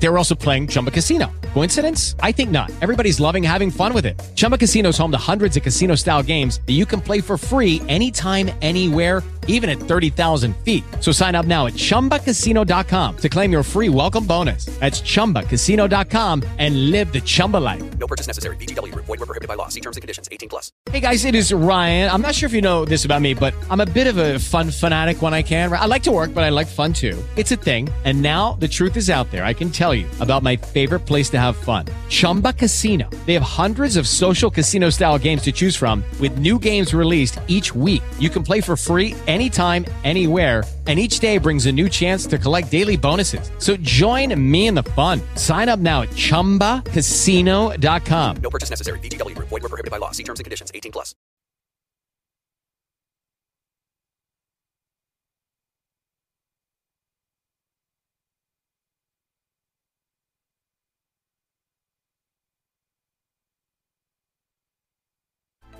They were also playing Chumba Casino. Coincidence? I think not. Everybody's loving having fun with it. Chumba Casino's home to hundreds of casino-style games that you can play for free anytime, anywhere, even at 30,000 feet. So sign up now at ChumbaCasino.com to claim your free welcome bonus. That's ChumbaCasino.com and live the Chumba life. No purchase necessary. VGW. Void where prohibited by law. See terms and conditions. 18+. Hey guys, it is Ryan. I'm not sure if you know this about me, but I'm a bit of a fun fanatic when I can. I like to work, but I like fun too. It's a thing. And now the truth is out there. I can tell you about my favorite place to have fun. Chumba Casino. They have hundreds of social casino style games to choose from with new games released each week. You can play for free anytime, anywhere, and each day brings a new chance to collect daily bonuses. So join me in the fun. Sign up now at ChumbaCasino.com. No purchase necessary. VGW. Void where prohibited by law. See terms and conditions. 18+.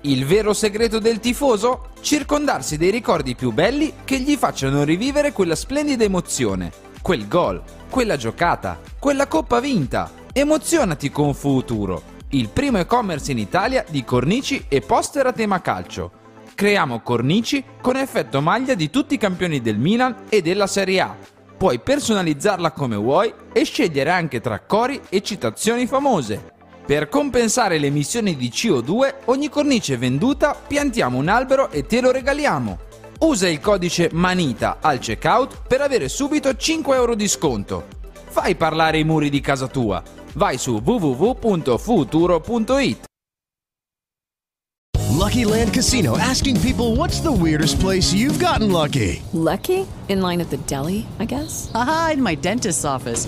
Il vero segreto del tifoso? Circondarsi dei ricordi più belli che gli facciano rivivere quella splendida emozione, quel gol, quella giocata, quella coppa vinta. Emozionati con Futuro, il primo e-commerce in Italia di cornici e poster a tema calcio. Creiamo cornici con effetto maglia di tutti i campioni del Milan e della Serie A. Puoi personalizzarla come vuoi e scegliere anche tra cori e citazioni famose. Per compensare le emissioni di CO2, ogni cornice venduta piantiamo un albero e te lo regaliamo. Usa il codice MANITA al checkout per avere subito 5 euro di sconto. Fai parlare i muri di casa tua. Vai su www.futuro.it. Lucky Land Casino asking people what's the weirdest place you've gotten lucky? Lucky? In line at the deli, I guess? Aha, in my dentist's office.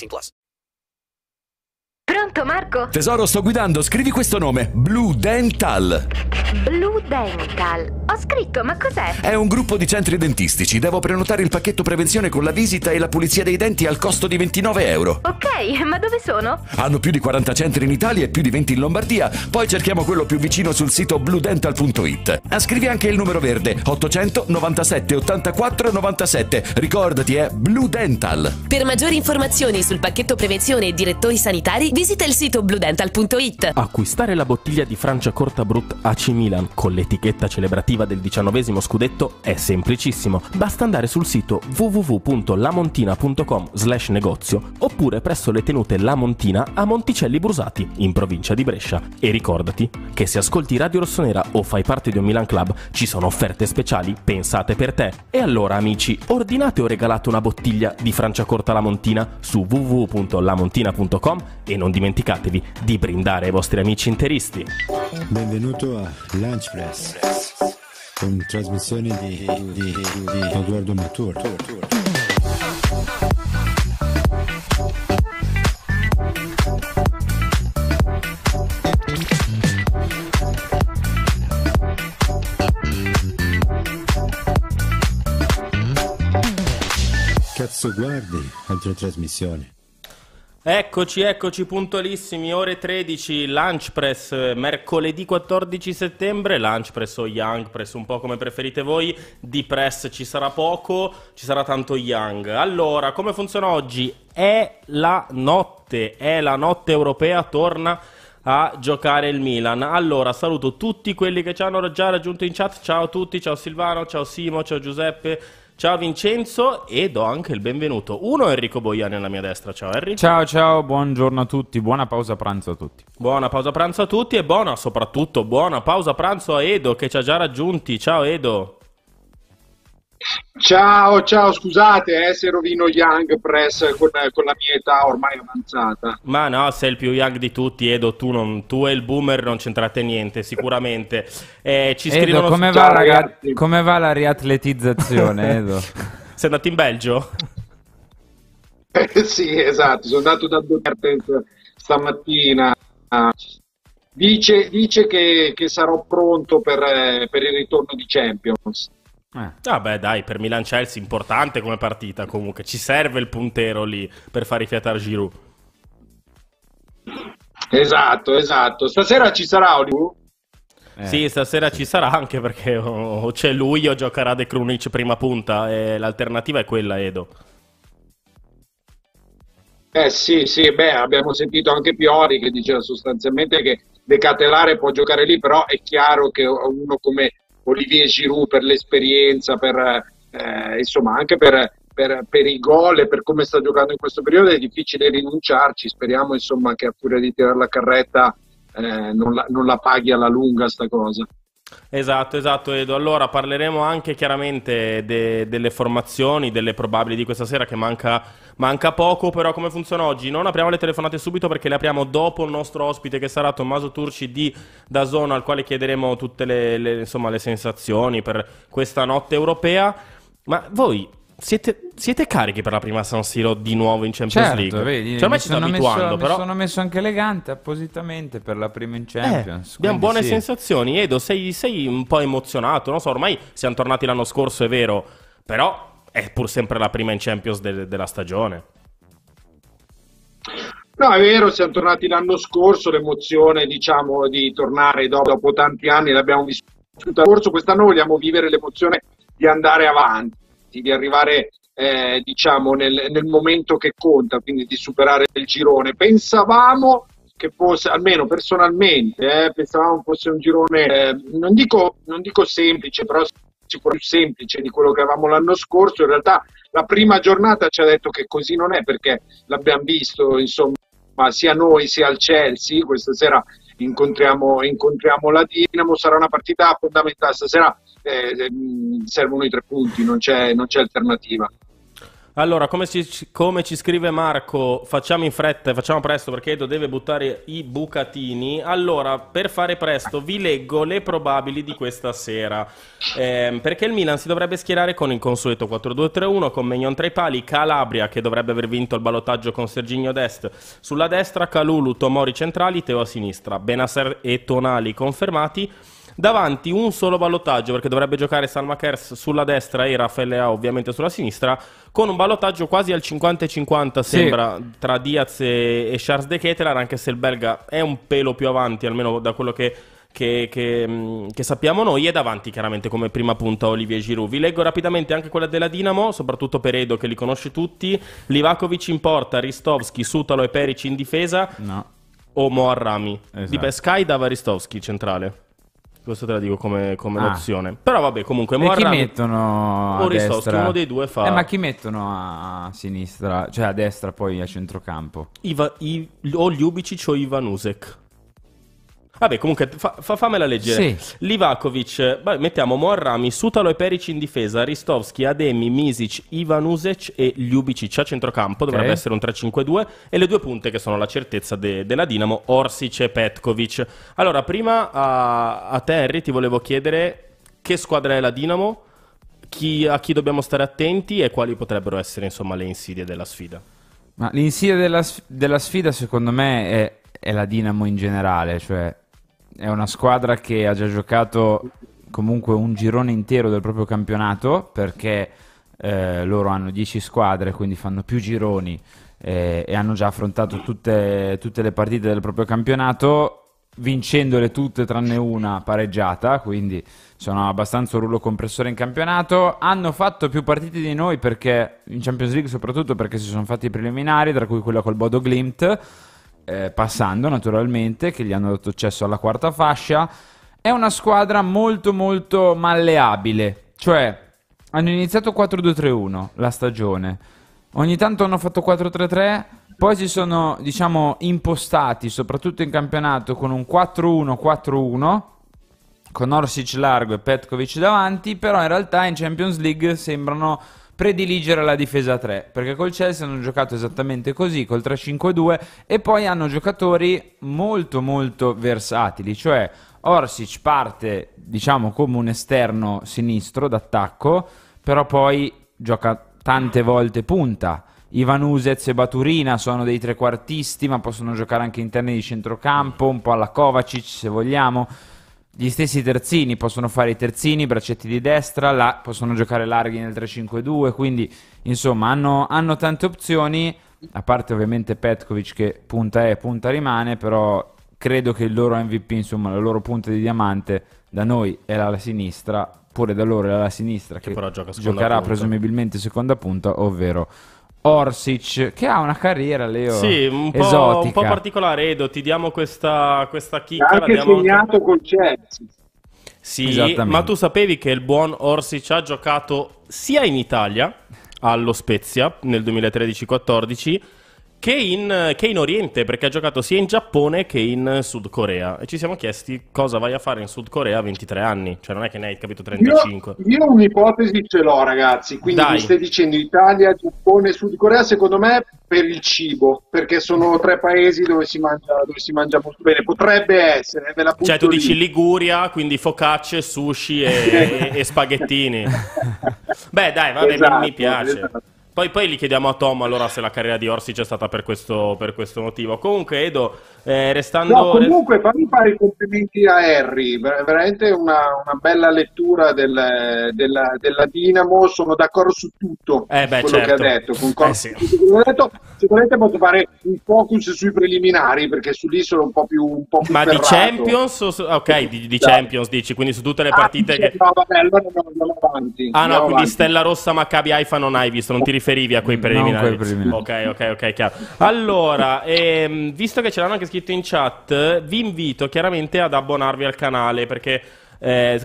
Pronto Marco? Tesoro, sto guidando, scrivi questo nome: Bludental. Bludental. Ho scritto, ma cos'è? È un gruppo di centri dentistici. Devo prenotare il pacchetto prevenzione con la visita e la pulizia dei denti al costo di 29 euro. Ok, ma dove sono? Hanno più di 40 centri in Italia e più di 20 in Lombardia. Poi cerchiamo quello più vicino sul sito www.bludental.it. Scrivi anche il numero verde 800 97 84 97. Ricordati, è Bludental. Per maggiori informazioni sul pacchetto prevenzione e direttori sanitari, visita il sito www.bludental.it. Acquistare la bottiglia di Francia Cortabrut AC Milan con l'etichetta celebrativa del 19° scudetto è semplicissimo. Basta andare sul sito www.lamontina.com/negozio oppure presso le tenute La Montina a Monticelli Brusati, in provincia di Brescia. E ricordati che se ascolti Radio Rossonera o fai parte di un Milan Club, ci sono offerte speciali pensate per te. E allora amici, ordinate o regalate una bottiglia di Franciacorta La Montina su www.lamontina.com e non dimenticatevi di brindare ai vostri amici interisti. Benvenuto a Lunch Press, con trasmissione di Edoardo Matur. Cazzo guardi, altre trasmissioni. Eccoci, puntualissimi, ore 13, Lunch Press, mercoledì 14 settembre, Lunch Press o Young Press, un po' come preferite voi, di press ci sarà poco, ci sarà tanto Young. Allora, come funziona oggi? È la notte europea, torna a giocare il Milan. Allora, saluto tutti quelli che ci hanno già raggiunto in chat, ciao a tutti, ciao Silvano, ciao Simo, ciao Giuseppe, Ciao Vincenzo, e do anche il benvenuto Enrico Boiani alla mia destra. Ciao Enrico. Ciao ciao, buongiorno a tutti, buona pausa pranzo a tutti. Buona pausa pranzo a tutti e buona, soprattutto buona pausa pranzo a Edo, che ci ha già raggiunti. Ciao Edo. Ciao ciao, scusate se rovino Young Press con la mia età ormai avanzata. Ma no, sei il più young di tutti Edo, tu e il boomer non c'entrate niente sicuramente. Ci scrivono Edo, come va ragazzi, come va la riatletizzazione Edo? Sei andato in Belgio? Sì esatto, sono andato da Duterte stamattina. Dice che sarò pronto per il ritorno di Champions. Vabbè dai, per Milan Chelsea importante come partita, comunque ci serve il puntero lì per far rifiatare Giroud. Esatto, esatto. Stasera ci sarà Olivu? Sì, stasera sì, ci sarà, anche perché c'è lui o giocherà De Krunic prima punta e l'alternativa è quella, Edo. Sì, sì, beh, abbiamo sentito anche Pioli che diceva sostanzialmente che De Catelare può giocare lì, però è chiaro che uno come Olivier Giroud, per l'esperienza, per insomma anche per i gol e per come sta giocando in questo periodo, è difficile rinunciarci. Speriamo insomma che a furia di tirare la carretta non la paghi alla lunga sta cosa. Esatto, esatto Edo. Allora parleremo anche chiaramente delle formazioni, delle probabili di questa sera, che manca poco. Però come funziona oggi? Non apriamo le telefonate subito, perché le apriamo dopo il nostro ospite, che sarà Tommaso Turci di DAZN, al quale chiederemo tutte le sensazioni per questa notte europea. Ma voi siete carichi per la prima San Siro di nuovo in Champions League? Vedi, cioè, ormai ci stanno abituando, però. Mi sono messo anche elegante appositamente per la prima in Champions. Abbiamo buone sensazioni. Edo, sei un po' emozionato? Non so, ormai siamo tornati l'anno scorso, è vero, però è pur sempre la prima in Champions della stagione. No, è vero, siamo tornati l'anno scorso. L'emozione, diciamo, di tornare dopo tanti anni l'abbiamo vissuta. Quest'anno vogliamo vivere l'emozione di andare avanti, di arrivare diciamo nel momento che conta, quindi di superare il girone. Pensavamo che fosse, almeno personalmente pensavamo fosse un girone non dico semplice, però sicuramente più semplice di quello che avevamo l'anno scorso. In realtà la prima giornata ci ha detto che così non è, perché l'abbiamo visto insomma sia noi sia il Chelsea. Questa sera incontriamo la Dinamo, sarà una partita fondamentale stasera. Servono i 3 punti, non c'è alternativa. Allora, come ci scrive Marco, facciamo in fretta e facciamo presto, perché Edo deve buttare i bucatini. Allora, per fare presto vi leggo le probabili di questa sera, perché il Milan si dovrebbe schierare con il consueto 4-2-3-1, con Maignan tra i pali, Calabria, che dovrebbe aver vinto il ballottaggio con Serginho Dest, sulla destra Kalulu, Tomori centrali, Teo a sinistra, Bennacer e Tonali confermati. Davanti un solo ballottaggio, perché dovrebbe giocare Salmakers sulla destra e Rafael Leao ovviamente sulla sinistra, con un ballottaggio quasi al 50-50 sembra, tra Diaz e Charles de Ketelaere, anche se il belga è un pelo più avanti, almeno da quello che sappiamo noi. E davanti chiaramente come prima punta Olivier Giroud. Vi leggo rapidamente anche quella della Dinamo, soprattutto per Edo che li conosce tutti: Livaković in porta, Ristovski, Šutalo e Perić in difesa, o Moharrami. Di Pescai dava Ristovski centrale. Questo te la dico come nozione. Però vabbè, comunque Moharrami, chi mettono a destra? Uno dei due fa. Ma chi mettono a sinistra? Cioè a destra, poi a centrocampo o Ljubičić o Ivanušec. Vabbè, comunque fammela leggere. Sì. Livaković, mettiamo Moharrami, Šutalo e Perić in difesa, Ristovski, Ademi, Mišić, Ivanušec e Ljubičić a centrocampo. Dovrebbe essere un 3-5-2. E le 2 punte che sono la certezza della Dinamo, Oršić e Petković. Allora, prima a te Henry ti volevo chiedere che squadra è la Dinamo, a chi dobbiamo stare attenti e quali potrebbero essere insomma le insidie della sfida. Ma l'insidia della sfida secondo me è la Dinamo in generale, cioè è una squadra che ha già giocato comunque un girone intero del proprio campionato, perché loro hanno 10 squadre, quindi fanno più gironi e hanno già affrontato tutte le partite del proprio campionato, vincendole tutte tranne una pareggiata, quindi sono abbastanza un rullo compressore in campionato. Hanno fatto più partite di noi, perché in Champions League soprattutto, perché si sono fatti i preliminari, tra cui quella col Bodø/Glimt, passando naturalmente, che gli hanno dato accesso alla quarta fascia. È una squadra molto molto malleabile, cioè hanno iniziato 4-2-3-1 la stagione, ogni tanto hanno fatto 4-3-3, poi si sono, diciamo, impostati soprattutto in campionato con un 4-1-4-1 con Oršić largo e Petković davanti, però in realtà in Champions League sembrano prediligere la difesa 3, perché col Chelsea hanno giocato esattamente così, col 3-5-2, e poi hanno giocatori molto molto versatili, cioè Oršić parte, diciamo, come un esterno sinistro d'attacco, però poi gioca tante volte punta. Ivanušec e Baturina sono dei trequartisti, ma possono giocare anche interni di centrocampo, un po' alla Kovacic se vogliamo. Gli stessi terzini possono fare i terzini, braccetti di destra, possono giocare larghi nel 3-5-2, quindi insomma hanno tante opzioni, a parte ovviamente Petković che punta è, punta rimane, però credo che il loro MVP, insomma la loro punta di diamante, da noi è l'ala sinistra, pure da loro è l'ala sinistra che però giocherà punta, presumibilmente seconda punta, ovvero Oršić, che ha una carriera, Leo, sì, esotica, un po' particolare. Edo, ti diamo questa chicca, ha anche segnato col Chelsea. Sì, ma tu sapevi che il buon Oršić ha giocato sia in Italia allo Spezia nel 2013-14 che in Oriente, perché ha giocato sia in Giappone che in Sud Corea, e ci siamo chiesti cosa vai a fare in Sud Corea a 23 anni, cioè non è che ne hai capito 35. Io un'ipotesi ce l'ho, ragazzi, quindi mi stai dicendo Italia, Giappone, Sud Corea, secondo me per il cibo, perché sono tre paesi dove si mangia molto bene, potrebbe essere, ve la punto, cioè tu dici Liguria, quindi focacce, sushi e spaghettini. Beh dai, vabbè, esatto, mi piace, esatto. Poi li chiediamo a Tom allora se la carriera di Oršić è stata per questo motivo. Comunque Edo, restando... No, comunque fammi fare i complimenti a Harry, veramente una bella lettura della Dinamo, sono d'accordo su tutto quello che ha detto. Se volete posso fare un focus sui preliminari, perché su lì sono un po' più ma ferrato. Di Champions? Ok, di Champions dici, quindi su tutte le partite che... No, vabbè, allora andiamo avanti. Ah no, quindi avanti. Stella Rossa, Maccabi, Haifa non hai visto, non ti riferivi a quei preliminari. Ok, chiaro. Allora, visto che ce l'hanno anche scritto in chat, vi invito chiaramente ad abbonarvi al canale, perché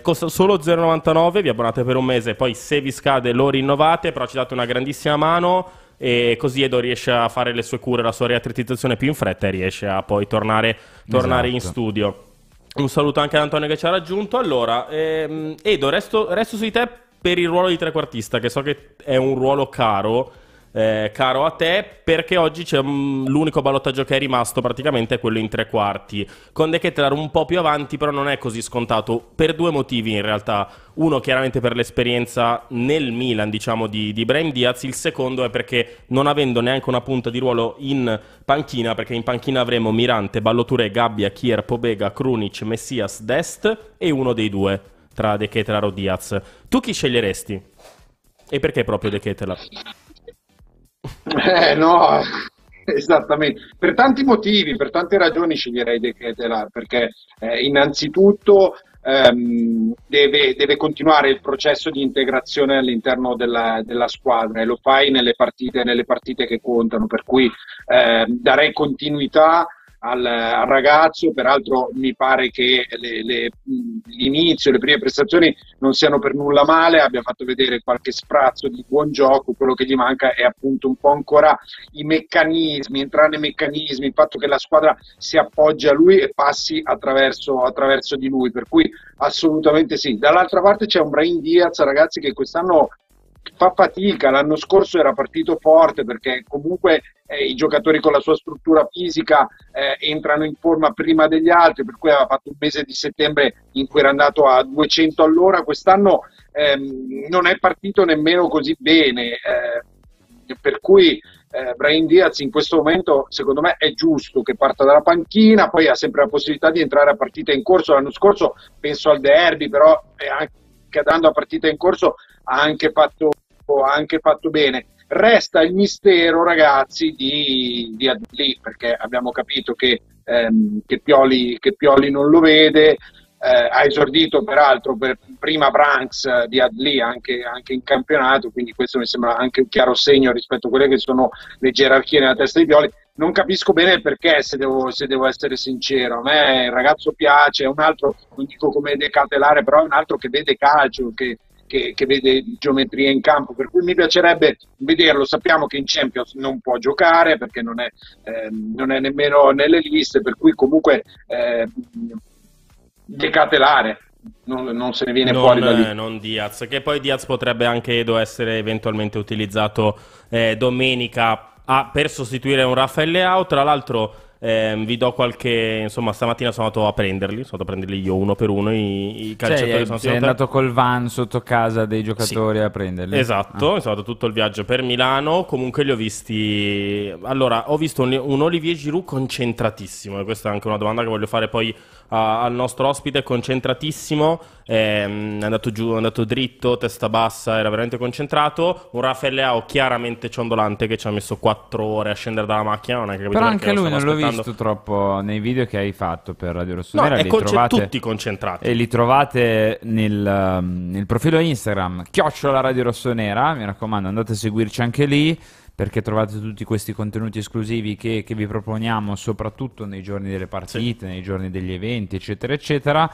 costa solo 0,99, vi abbonate per un mese, poi se vi scade lo rinnovate, però ci date una grandissima mano, e così Edo riesce a fare le sue cure, la sua riattrettizzazione più in fretta, e riesce a poi tornare in studio. Un saluto anche ad Antonio che ci ha raggiunto. Allora, Edo, resto sui te per il ruolo di trequartista, che so che è un ruolo caro a te, perché oggi c'è l'unico ballottaggio che è rimasto praticamente è quello in tre quarti, con De Ketelaere un po' più avanti, però non è così scontato per due motivi in realtà. Uno chiaramente per l'esperienza nel Milan, diciamo, di Brahim Diaz, il secondo è perché non avendo neanche una punta di ruolo in panchina, perché in panchina avremo Mirante, Balloture, Gabbia, Kier, Pobega, Krunic, Messias, Dest e uno dei due tra De Ketelaere o Diaz. Tu chi sceglieresti? E perché proprio De Ketelaere? No, esattamente. Per tanti motivi, per tante ragioni sceglierei De Ketelaere, perché innanzitutto deve continuare il processo di integrazione all'interno della squadra, e lo fai nelle partite che contano, per cui darei continuità al ragazzo. Peraltro mi pare che l'inizio, le prime prestazioni non siano per nulla male, abbia fatto vedere qualche sprazzo di buon gioco. Quello che gli manca è appunto un po' ancora i meccanismi, entrare nei meccanismi, il fatto che la squadra si appoggia a lui e passi attraverso di lui, per cui assolutamente sì. Dall'altra parte c'è un Brahim Diaz, ragazzi, che quest'anno fa fatica, l'anno scorso era partito forte perché comunque i giocatori con la sua struttura fisica entrano in forma prima degli altri, per cui aveva fatto un mese di settembre in cui era andato a 200 all'ora, quest'anno non è partito nemmeno così bene, per cui Brahim Diaz in questo momento secondo me è giusto che parta dalla panchina, poi ha sempre la possibilità di entrare a partita in corso. L'anno scorso penso al derby, però anche andando a partita in corso ha anche fatto bene. Resta il mistero, ragazzi, di Ademi, perché abbiamo capito che Pioli non lo vede, ha esordito peraltro per prima Branks di Ademi anche in campionato, quindi questo mi sembra anche un chiaro segno rispetto a quelle che sono le gerarchie nella testa di Pioli. Non capisco bene il perché, se devo essere sincero. A me il ragazzo piace, è un altro, non dico come De Ketelaere, però è un altro che vede calcio, che che vede geometrie in campo, per cui mi piacerebbe vederlo. Sappiamo che in Champions non può giocare perché non è nemmeno nelle liste, per cui comunque decatelare, non se ne viene fuori da lì. Non Diaz, che poi Diaz potrebbe anche essere eventualmente utilizzato domenica per sostituire un Rafael Leao. Tra l'altro vi do qualche, insomma, stamattina sono andato a prenderli io uno per uno i calciatori. Sei andato col van sotto casa dei giocatori, sì, a prenderli. Esatto, Sono andato tutto il viaggio per Milano, comunque li ho visti. Allora, ho visto un Olivier Giroud concentratissimo, e questa è anche una domanda che voglio fare poi al nostro ospite. Concentratissimo, è andato giù, è andato dritto, testa bassa, era veramente concentrato. Un Rafael Leao chiaramente ciondolante, che ci ha messo 4 ore a scendere dalla macchina, non è che capito. Però anche lui non l'ho visto troppo nei video che hai fatto per Radio Rossonera. No, li trovate tutti concentrati, e li trovate nel profilo Instagram @Radio Rossonera. Mi raccomando, andate a seguirci anche lì, perché trovate tutti questi contenuti esclusivi che vi proponiamo soprattutto nei giorni delle partite, sì, nei giorni degli eventi, eccetera, eccetera.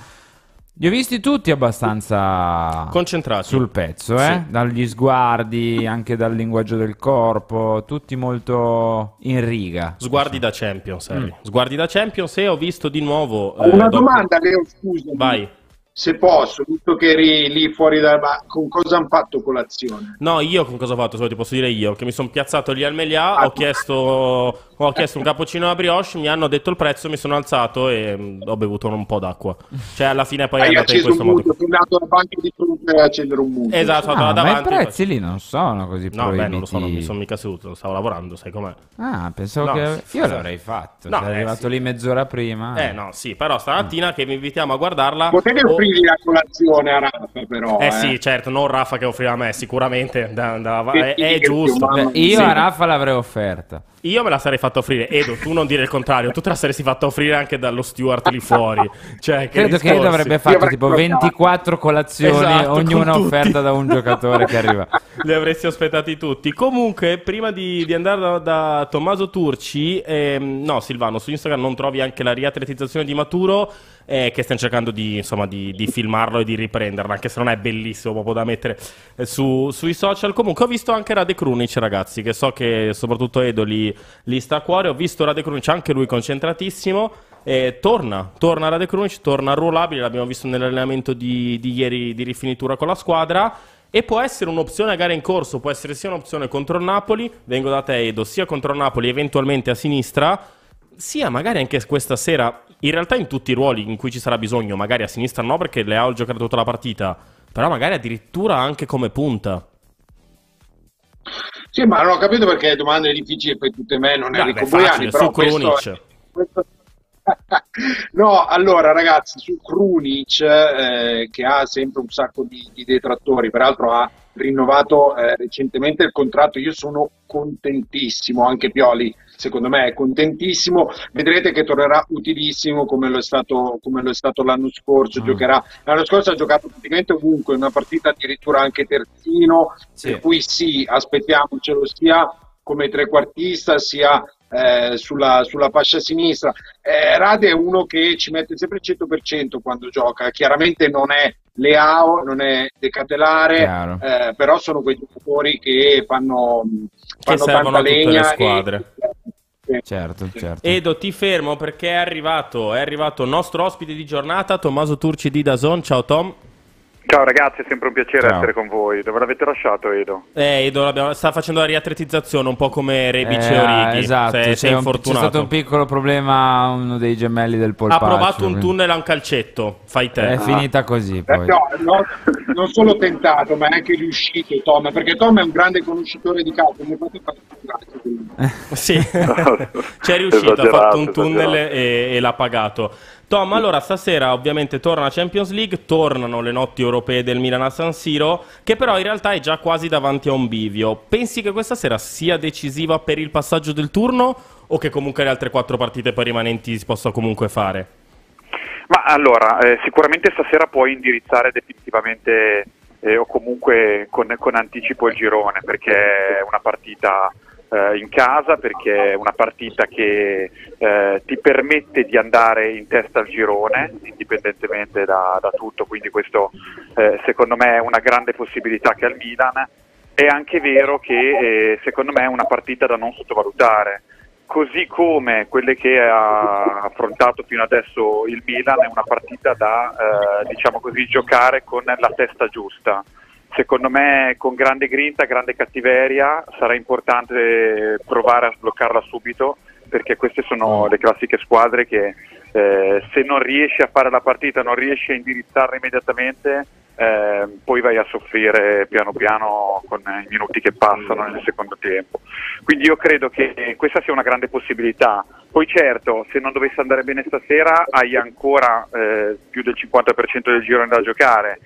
Li ho visti tutti abbastanza concentrati, sul pezzo, sì, dagli sguardi, anche dal linguaggio del corpo, tutti molto in riga. Sguardi da Champions, sguardi da Champions. E ho visto di nuovo... Una domanda, Leo, scusami. Vai. Se posso, visto che eri lì fuori dal bar, con cosa hanno fatto colazione? No, io con cosa ho fatto? Ti posso dire io, che mi sono piazzato lì al Melià, ho chiesto un cappuccino a brioche, mi hanno detto il prezzo, mi sono alzato e ho bevuto un po' d'acqua. Cioè, alla fine poi è andata in questo modo. Sono andato alla banca di fronte a accendere un muso. Esatto, davanti. Ma i prezzi lì non sono così proibiti. No, beh, non lo so, non mi sono mica seduto, stavo lavorando, sai com'è. Ah, pensavo no, che... Io l'avrei fatto, no, sei arrivato lì mezz'ora prima. No, sì, però stamattina che vi invitiamo a guardarla... la colazione a Rafa, però sì, certo, non Rafa che offriva a me, sicuramente è giusto. Io a Rafa l'avrei offerta, io me la sarei fatta offrire. Edo, tu non dire il contrario, tu te la saresti fatta offrire anche dallo steward lì fuori, cioè, credo che Edo avrebbe fatto tipo 24 colazioni, esatto, ognuna offerta da un giocatore che arriva. Li avresti aspettati tutti. Comunque, prima di andare da Tommaso Turci, no, Silvano, su Instagram non trovi anche la riatletizzazione di Maturo, che stiamo cercando di filmarlo e di riprenderla, anche se non è bellissimo proprio da mettere sui social. Comunque ho visto anche Rade Krunic, ragazzi, che so che soprattutto Edo li sta a cuore. Ho visto Rade Krunic, anche lui concentratissimo. Torna Rade Krunic, torna ruolabile, l'abbiamo visto nell'allenamento di ieri di rifinitura con la squadra, e può essere un'opzione a gara in corso, può essere sia un'opzione contro il Napoli, vengo da te Edo, sia contro il Napoli eventualmente a sinistra, sia magari anche questa sera, in realtà in tutti i ruoli in cui ci sarà bisogno, magari a sinistra no perché Leao ha giocato tutta la partita, però magari addirittura anche come punta. Sì, ma non ho capito perché le domande sono difficili, poi tutte me, non è Enrico Boiani, però questo... No, allora ragazzi, su Krunic, che ha sempre un sacco di detrattori, peraltro ha rinnovato recentemente il contratto, io sono contentissimo, anche Pioli secondo me è contentissimo, vedrete che tornerà utilissimo come lo è stato l'anno scorso. Giocherà, l'anno scorso ha giocato praticamente ovunque, una partita addirittura anche terzino, sì, per cui sì, aspettiamocelo sia come trequartista sia sulla fascia sinistra. Rade è uno che ci mette sempre il 100% quando gioca, chiaramente non è Leao, non è decatelare, però sono quei giocatori che fanno tanta legna, le squadre. Certo. Edo, ti fermo perché è arrivato il nostro ospite di giornata, Tommaso Turci di DAZN. Ciao Tom. Ciao ragazzi, è sempre un piacere essere con voi. Dove l'avete lasciato Edo? Edo sta facendo la riatletizzazione, un po' come Rebic e Origi. Esatto, sei infortunato. C'è stato un piccolo problema, uno dei gemelli del polpaccio. Ha provato un tunnel a un calcetto, fai te. È finita così poi. No, non solo tentato, ma è anche riuscito Tom, perché Tom è un grande conoscitore di calcio. Mi ha fatto c'è riuscito, ha fatto un tunnel e l'ha pagato. Tom, allora stasera ovviamente torna la Champions League, tornano le notti europee del Milan a San Siro, che però in realtà è già quasi davanti a un bivio. Pensi che questa sera sia decisiva per il passaggio del turno o che comunque le altre 4 partite poi rimanenti si possa comunque fare? Ma allora, sicuramente stasera puoi indirizzare definitivamente o comunque con anticipo il girone, perché è una partita in casa, perché è una partita che ti permette di andare in testa al girone indipendentemente da tutto, quindi questo secondo me è una grande possibilità che ha il Milan. È anche vero che secondo me è una partita da non sottovalutare, così come quelle che ha affrontato fino adesso il Milan è una partita da diciamo così giocare con la testa giusta. Secondo me con grande grinta, grande cattiveria sarà importante provare a sbloccarla subito, perché queste sono le classiche squadre che se non riesci a fare la partita, non riesci a indirizzarla immediatamente, poi vai a soffrire piano piano con i minuti che passano nel secondo tempo. Quindi io credo che questa sia una grande possibilità. Poi certo, se non dovesse andare bene stasera hai ancora più del 50% del girone da giocare,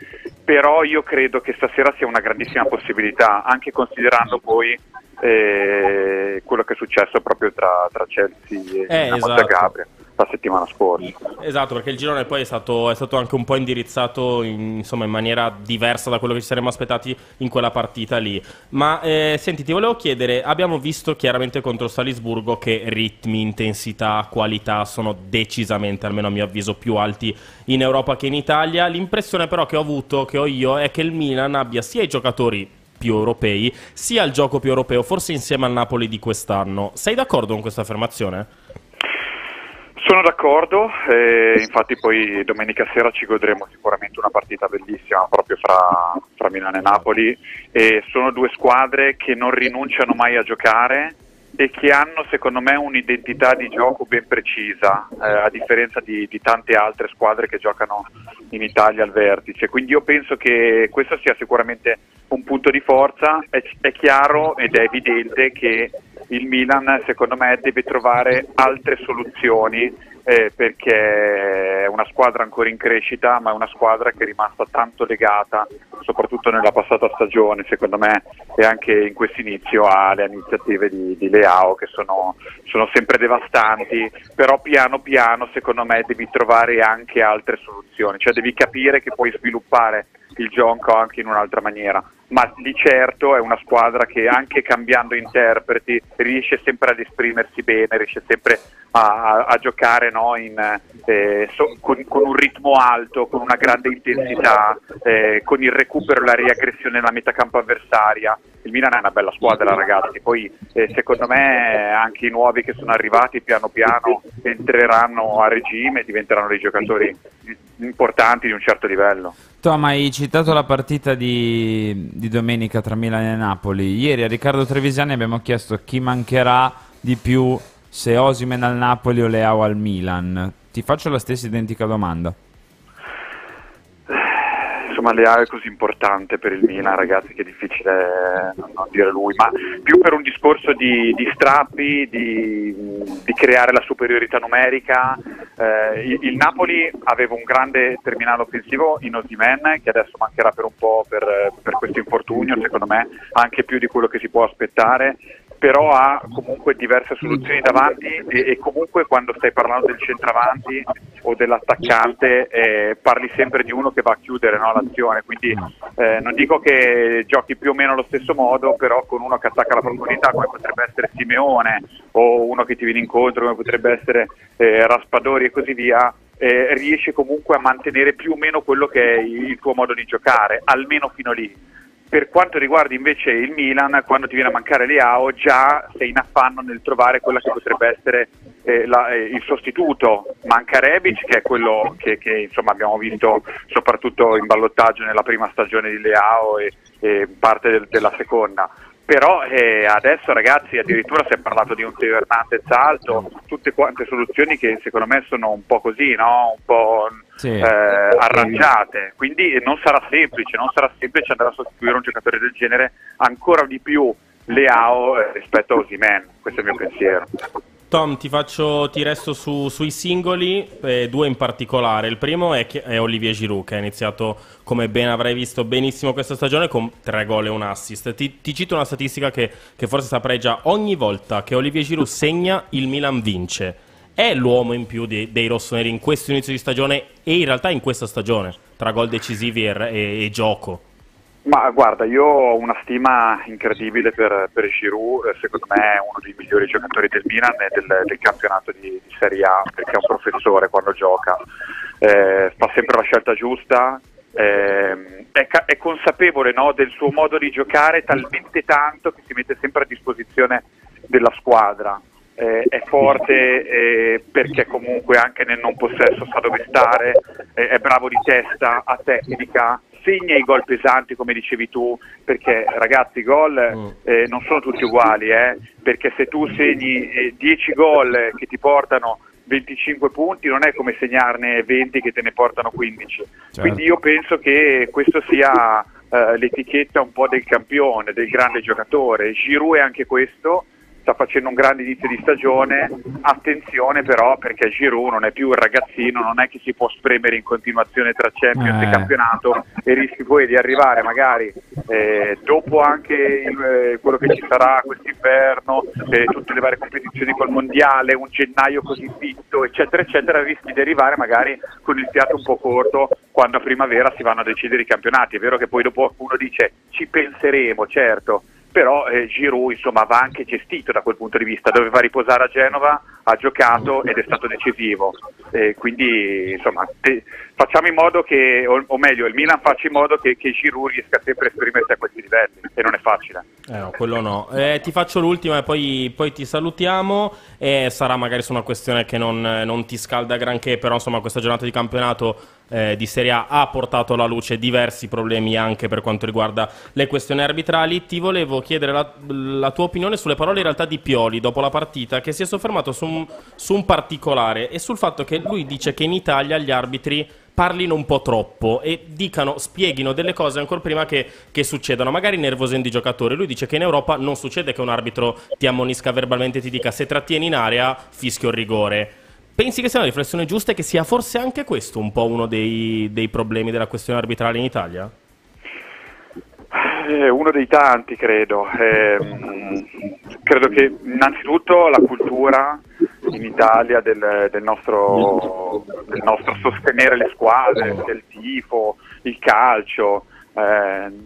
però io credo che stasera sia una grandissima possibilità, anche considerando poi quello che è successo proprio tra Chelsea e Dinamo Zagabria la settimana scorsa. Esatto, perché il girone poi è stato anche un po' indirizzato in maniera diversa da quello che ci saremmo aspettati in quella partita lì. Ma senti, ti volevo chiedere, abbiamo visto chiaramente contro Salisburgo che ritmi, intensità, qualità sono decisamente, almeno a mio avviso, più alti in Europa che in Italia. L'impressione però che ho io è che il Milan abbia sia i giocatori più europei sia il gioco più europeo, forse insieme al Napoli di quest'anno. Sei d'accordo con questa affermazione? Sono d'accordo, infatti poi domenica sera ci godremo sicuramente una partita bellissima proprio fra Milano e Napoli, e sono due squadre che non rinunciano mai a giocare e che hanno secondo me un'identità di gioco ben precisa, a differenza di tante altre squadre che giocano in Italia al vertice. Quindi io penso che questo sia sicuramente un punto di forza. È chiaro ed è evidente che il Milan secondo me deve trovare altre soluzioni, perché è una squadra ancora in crescita, ma è una squadra che è rimasta tanto legata soprattutto nella passata stagione secondo me, e anche in questo inizio, alle iniziative di Leao, che sono sempre devastanti, però piano piano secondo me devi trovare anche altre soluzioni, cioè devi capire che puoi sviluppare il gioco anche in un'altra maniera. Ma di certo è una squadra che anche cambiando interpreti riesce sempre ad esprimersi bene, riesce sempre a giocare, no? Con un ritmo alto, con una grande intensità, con il recupero, la riaggressione nella metacampo avversaria. Il Milan è una bella squadra, ragazzi, poi secondo me anche i nuovi che sono arrivati piano piano entreranno a regime e diventeranno dei giocatori importanti di un certo livello. Tom, hai citato la partita di domenica tra Milan e Napoli. Ieri a Riccardo Trevisiani abbiamo chiesto chi mancherà di più, se Osimhen al Napoli o Leao al Milan. Ti faccio la stessa identica domanda. Insomma, Leao è così importante per il Milan, ragazzi, che è difficile non dire lui, ma più per un discorso di strappi, di creare la superiorità numerica. Il Napoli aveva un grande terminale offensivo in Osimhen, che adesso mancherà per un po' per questo infortunio, secondo me anche più di quello che si può aspettare, però ha comunque diverse soluzioni davanti e comunque quando stai parlando del centravanti o dell'attaccante parli sempre di uno che va a chiudere, no, l'azione, quindi non dico che giochi più o meno allo stesso modo, però con uno che attacca la profondità come potrebbe essere Simeone, o uno che ti viene incontro come potrebbe essere Raspadori e così via, riesce comunque a mantenere più o meno quello che è il tuo modo di giocare, almeno fino lì. Per quanto riguarda invece il Milan, quando ti viene a mancare Leao già sei in affanno nel trovare quella che potrebbe essere il sostituto. Manca Rebic, che è quello che insomma abbiamo visto soprattutto in ballottaggio nella prima stagione di Leao e parte della seconda. Però adesso, ragazzi, addirittura si è parlato di un Teo Hernandez alto, tutte quante soluzioni che secondo me sono un po' così, no? Un po' sì, arrangiate, quindi non sarà semplice andare a sostituire un giocatore del genere, ancora di più Leao rispetto a Osimhen. Questo è il mio pensiero. Tom, ti resto sui singoli, due in particolare. Il primo è Olivier Giroud, che ha iniziato, come ben avrai visto, benissimo questa stagione con 3 gol e un assist. Ti cito una statistica che forse saprai già: ogni volta che Olivier Giroud segna il Milan vince. È l'uomo in più dei rossoneri in questo inizio di stagione e in realtà in questa stagione, tra gol decisivi e gioco. Ma guarda, io ho una stima incredibile per Giroud, secondo me è uno dei migliori giocatori del Milan e del campionato di Serie A, perché è un professore quando gioca, fa sempre la scelta giusta, è consapevole, no, del suo modo di giocare talmente tanto che si mette sempre a disposizione della squadra, è forte perché comunque anche nel non possesso sa dove stare, è bravo di testa, ha tecnica, segna i gol pesanti come dicevi tu, perché ragazzi i gol non sono tutti uguali, perché se tu segni 10 gol che ti portano 25 punti non è come segnarne 20 che te ne portano 15, certo. Quindi io penso che questo sia l'etichetta un po' del campione, del grande giocatore. Giroud è anche questo, sta facendo un grande inizio di stagione, attenzione però perché Giroud non è più un ragazzino, non è che si può spremere in continuazione tra Champions e campionato e rischi poi di arrivare magari dopo anche quello che ci sarà quest'inverno, tutte le varie competizioni col mondiale, un gennaio così fitto eccetera eccetera, rischi di arrivare magari con il fiato un po' corto quando a primavera si vanno a decidere i campionati. È vero che poi dopo uno dice ci penseremo, certo, però Giroud insomma va anche gestito da quel punto di vista, doveva riposare a Genova, ha giocato ed è stato decisivo, quindi insomma facciamo in modo che, o meglio il Milan faccia in modo che Giroud riesca sempre a esprimersi a questi livelli, e non è facile. No, quello no. Ti faccio l'ultima e poi ti salutiamo, e sarà magari su una questione che non ti scalda granché, però insomma questa giornata di campionato di Serie A ha portato alla luce diversi problemi anche per quanto riguarda le questioni arbitrali. Ti volevo chiedere la tua opinione sulle parole in realtà di Pioli dopo la partita, che si è soffermato su un particolare e sul fatto che lui dice che in Italia gli arbitri parlino un po' troppo e spieghino delle cose ancora prima che succedano, magari nervosendo i giocatori. Lui dice che in Europa non succede che un arbitro ti ammonisca verbalmente e ti dica se trattieni in area fischio il rigore. Pensi che sia una riflessione giusta e che sia forse anche questo un po' uno dei problemi della questione arbitrale in Italia? Uno dei tanti, credo. Credo che innanzitutto la cultura in Italia del nostro sostenere le squadre, del tifo, il calcio,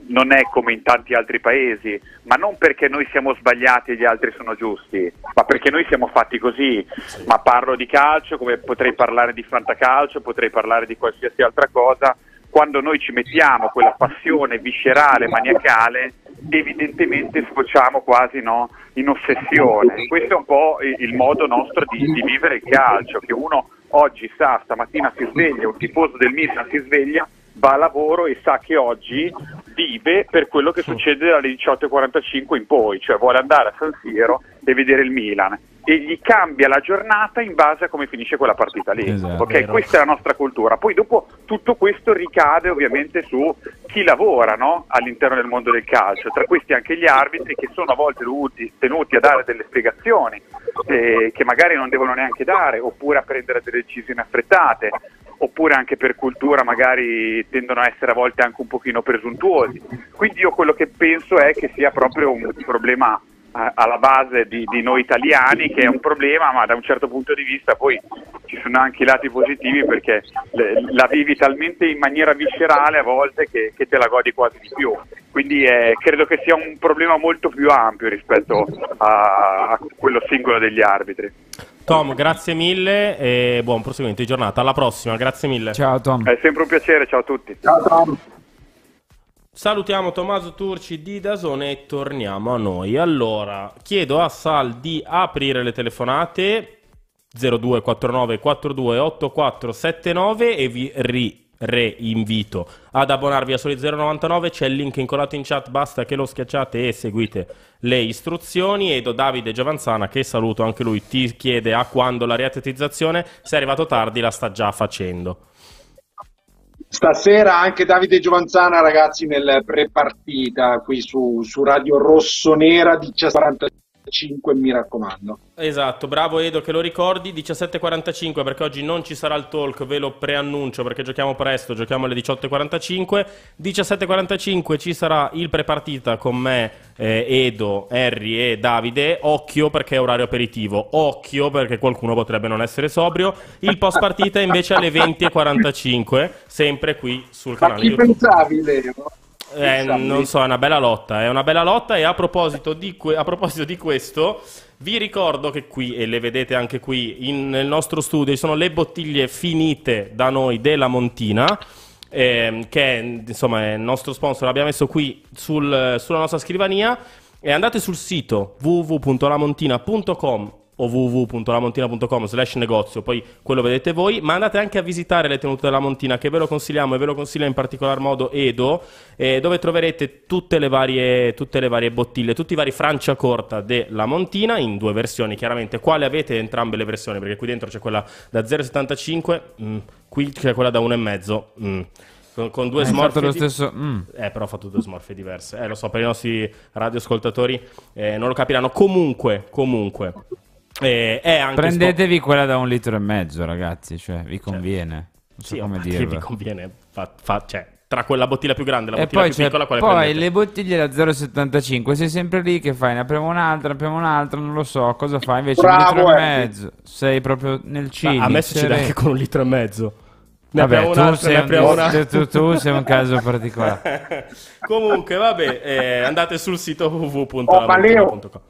non è come in tanti altri paesi, ma non perché noi siamo sbagliati e gli altri sono giusti, ma perché noi siamo fatti così. Ma parlo di calcio come potrei parlare di fantacalcio, potrei parlare di qualsiasi altra cosa. Quando noi ci mettiamo quella passione viscerale, maniacale, evidentemente sfociamo quasi, no, in ossessione. Questo è un po' il modo nostro di vivere il calcio, che uno oggi sa, stamattina si sveglia, un tifoso del Milan si sveglia, va a lavoro e sa che oggi vive per quello che succede dalle 18:45 in poi, cioè vuole andare a San Siro e vedere il Milan. E gli cambia la giornata in base a come finisce quella partita lì, esatto, ok? Vero. Questa è la nostra cultura. Poi dopo tutto questo ricade ovviamente su chi lavora, no? All'interno del mondo del calcio, tra questi anche gli arbitri, che sono a volte tenuti a dare delle spiegazioni che magari non devono neanche dare, oppure a prendere delle decisioni affrettate, oppure anche per cultura magari tendono a essere a volte anche un pochino presuntuosi. Quindi io quello che penso è che sia proprio un problema alla base di noi italiani, che è un problema, ma da un certo punto di vista poi ci sono anche i lati positivi, perché la vivi talmente in maniera viscerale a volte che te la godi quasi di più. Quindi credo che sia un problema molto più ampio rispetto a quello singolo degli arbitri. Tom, grazie mille e buon proseguimento di giornata, alla prossima, grazie mille. Ciao Tom. È sempre un piacere, ciao a tutti. Ciao Tom. Salutiamo Tommaso Turci di DAZN e torniamo a noi. Allora, chiedo a Sal di aprire le telefonate 0249 428479 e vi reinvito ad abbonarvi a Soli 099. C'è il link incollato in chat, basta che lo schiacciate e seguite le istruzioni. Edo Davide Giavanzana, che saluto anche lui, ti chiede a quando la riatletizzazione. Se è arrivato tardi la sta già facendo. Stasera anche Davide Giovanzana, ragazzi, nel prepartita qui su Radio Rossonera 17:45, mi raccomando. Esatto, bravo Edo che lo ricordi, 17:45, perché oggi non ci sarà il talk, ve lo preannuncio perché giochiamo presto, giochiamo alle 18:45. 17:45 ci sarà il prepartita con me, Edo, Harry e Davide. Occhio perché è orario aperitivo, occhio perché qualcuno potrebbe non essere sobrio. Il post partita invece alle 20:45, sempre qui sul canale. Ma chi YouTube pensavi, Leo? Non so, è una bella lotta, è una bella lotta. E a proposito di questo, vi ricordo che qui, e le vedete anche qui nel nostro studio, ci sono le bottiglie finite da noi della Montina, che insomma è il nostro sponsor, l'abbiamo messo qui sulla nostra scrivania. E andate sul sito www.lamontina.com o www.lamontina.com/negozio, poi quello vedete voi, ma andate anche a visitare le tenute della Montina, che ve lo consigliamo, e ve lo consiglia in particolar modo Edo, dove troverete tutte le varie bottiglie, tutti i vari Franciacorta della Montina in due versioni, chiaramente. Quale avete entrambe le versioni? Perché qui dentro c'è quella da 0,75, qui c'è quella da 1,5. Con due smorfie lo stesso. Però ho fatto due smorfie diverse. Lo so, per i nostri radioascoltatori non lo capiranno. Comunque è anche prendetevi quella da 1,5 litri, ragazzi. Cioè, vi conviene. Non so come dirlo. Vi conviene. Cioè, tra quella bottiglia più grande e la bottiglia più piccola, quale prendete? Poi le bottiglie da 0,75 sei sempre lì che fai, ne apriamo un'altra, non lo so cosa fai. Invece 1,5 litri, sei proprio nel cibo. A me succede anche con 1,5 litri. Vabbè, tu sei un caso particolare. Comunque, vabbè, andate sul sito www.lamontina.com.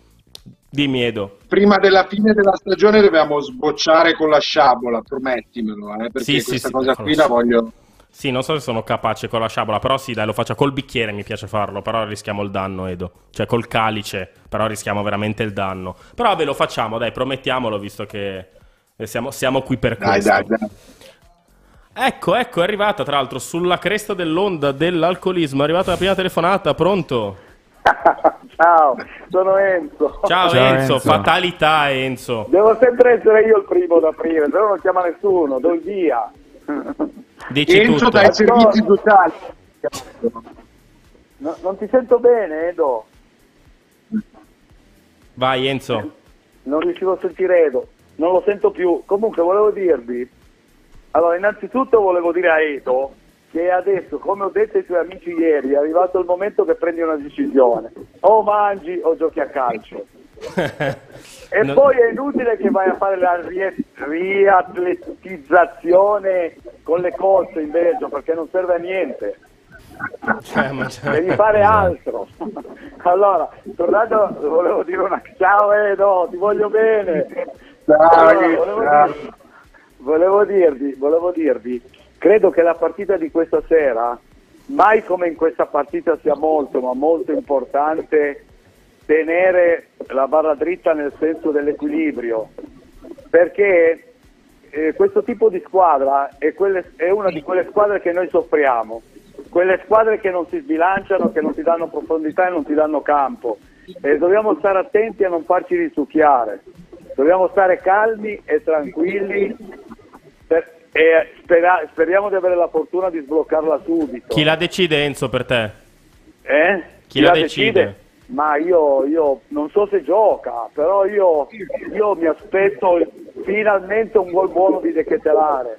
Dimmi, Edo. Prima della fine della stagione dobbiamo sbocciare con la sciabola, promettimelo, perché questa cosa qui la voglio. Sì, non so se sono capace con la sciabola, però sì, dai, lo faccio col bicchiere, mi piace farlo, però rischiamo il danno, Edo. Cioè, col calice, però rischiamo veramente il danno. Però ve lo facciamo, dai, promettiamolo, visto che siamo qui per questo. Dai. Ecco, è arrivata, tra l'altro, sulla cresta dell'onda dell'alcolismo, è arrivata la prima telefonata, pronto? Ciao, sono Enzo. Ciao Enzo, fatalità Enzo. Devo sempre essere io il primo ad aprire, se no non chiama nessuno, do il via. Dici Enzo tutto. Dai servizi sociali. No, non ti sento bene, Edo. Vai Enzo. Non riuscivo a sentire Edo, non lo sento più. Comunque volevo dirvi, allora, innanzitutto volevo dire a Edo che adesso, come ho detto ai tuoi amici ieri, è arrivato il momento che prendi una decisione. O mangi o giochi a calcio. Poi è inutile che vai a fare la riatletizzazione con le corse in Belgio, perché non serve a niente. Devi fare altro. Allora, tornando, volevo dire una... Ciao Edo, ti voglio bene. Ciao. Volevo dirvi, credo che la partita di questa sera, mai come in questa partita, sia molto, ma molto importante tenere la barra dritta nel senso dell'equilibrio, perché questo tipo di squadra è una di quelle squadre che noi soffriamo, quelle squadre che non si sbilanciano, che non ti danno profondità e non ti danno campo, e dobbiamo stare attenti a non farci risucchiare. Dobbiamo stare calmi e tranquilli e speriamo di avere la fortuna di sbloccarla subito. Chi la decide, Enzo, per te? Chi la decide? Ma io non so se gioca, però io mi aspetto finalmente un gol buono di Decchetelare.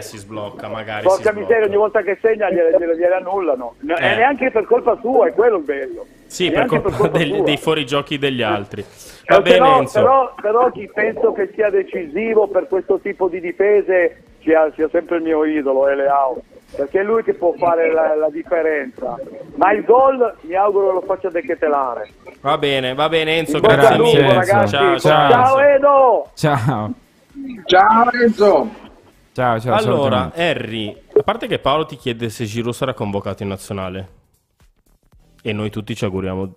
Si sblocca magari. Porca miseria, ogni volta che segna gliele annullano. E neanche per colpa sua, è quello il bello. Sì, per colpa dei fuorigiochi degli altri. Va bene, Enzo. Però chi penso che sia decisivo per questo tipo di difese sia sempre il mio idolo, Leao, perché è lui che può fare la differenza. Ma il gol mi auguro che lo faccia Decchetelare. Va bene Enzo, grazie mille. Ciao Edo. Ciao Enzo. Ciao. Allora, Harry, a parte che Paolo ti chiede se Giroud sarà convocato in nazionale, e noi tutti ci auguriamo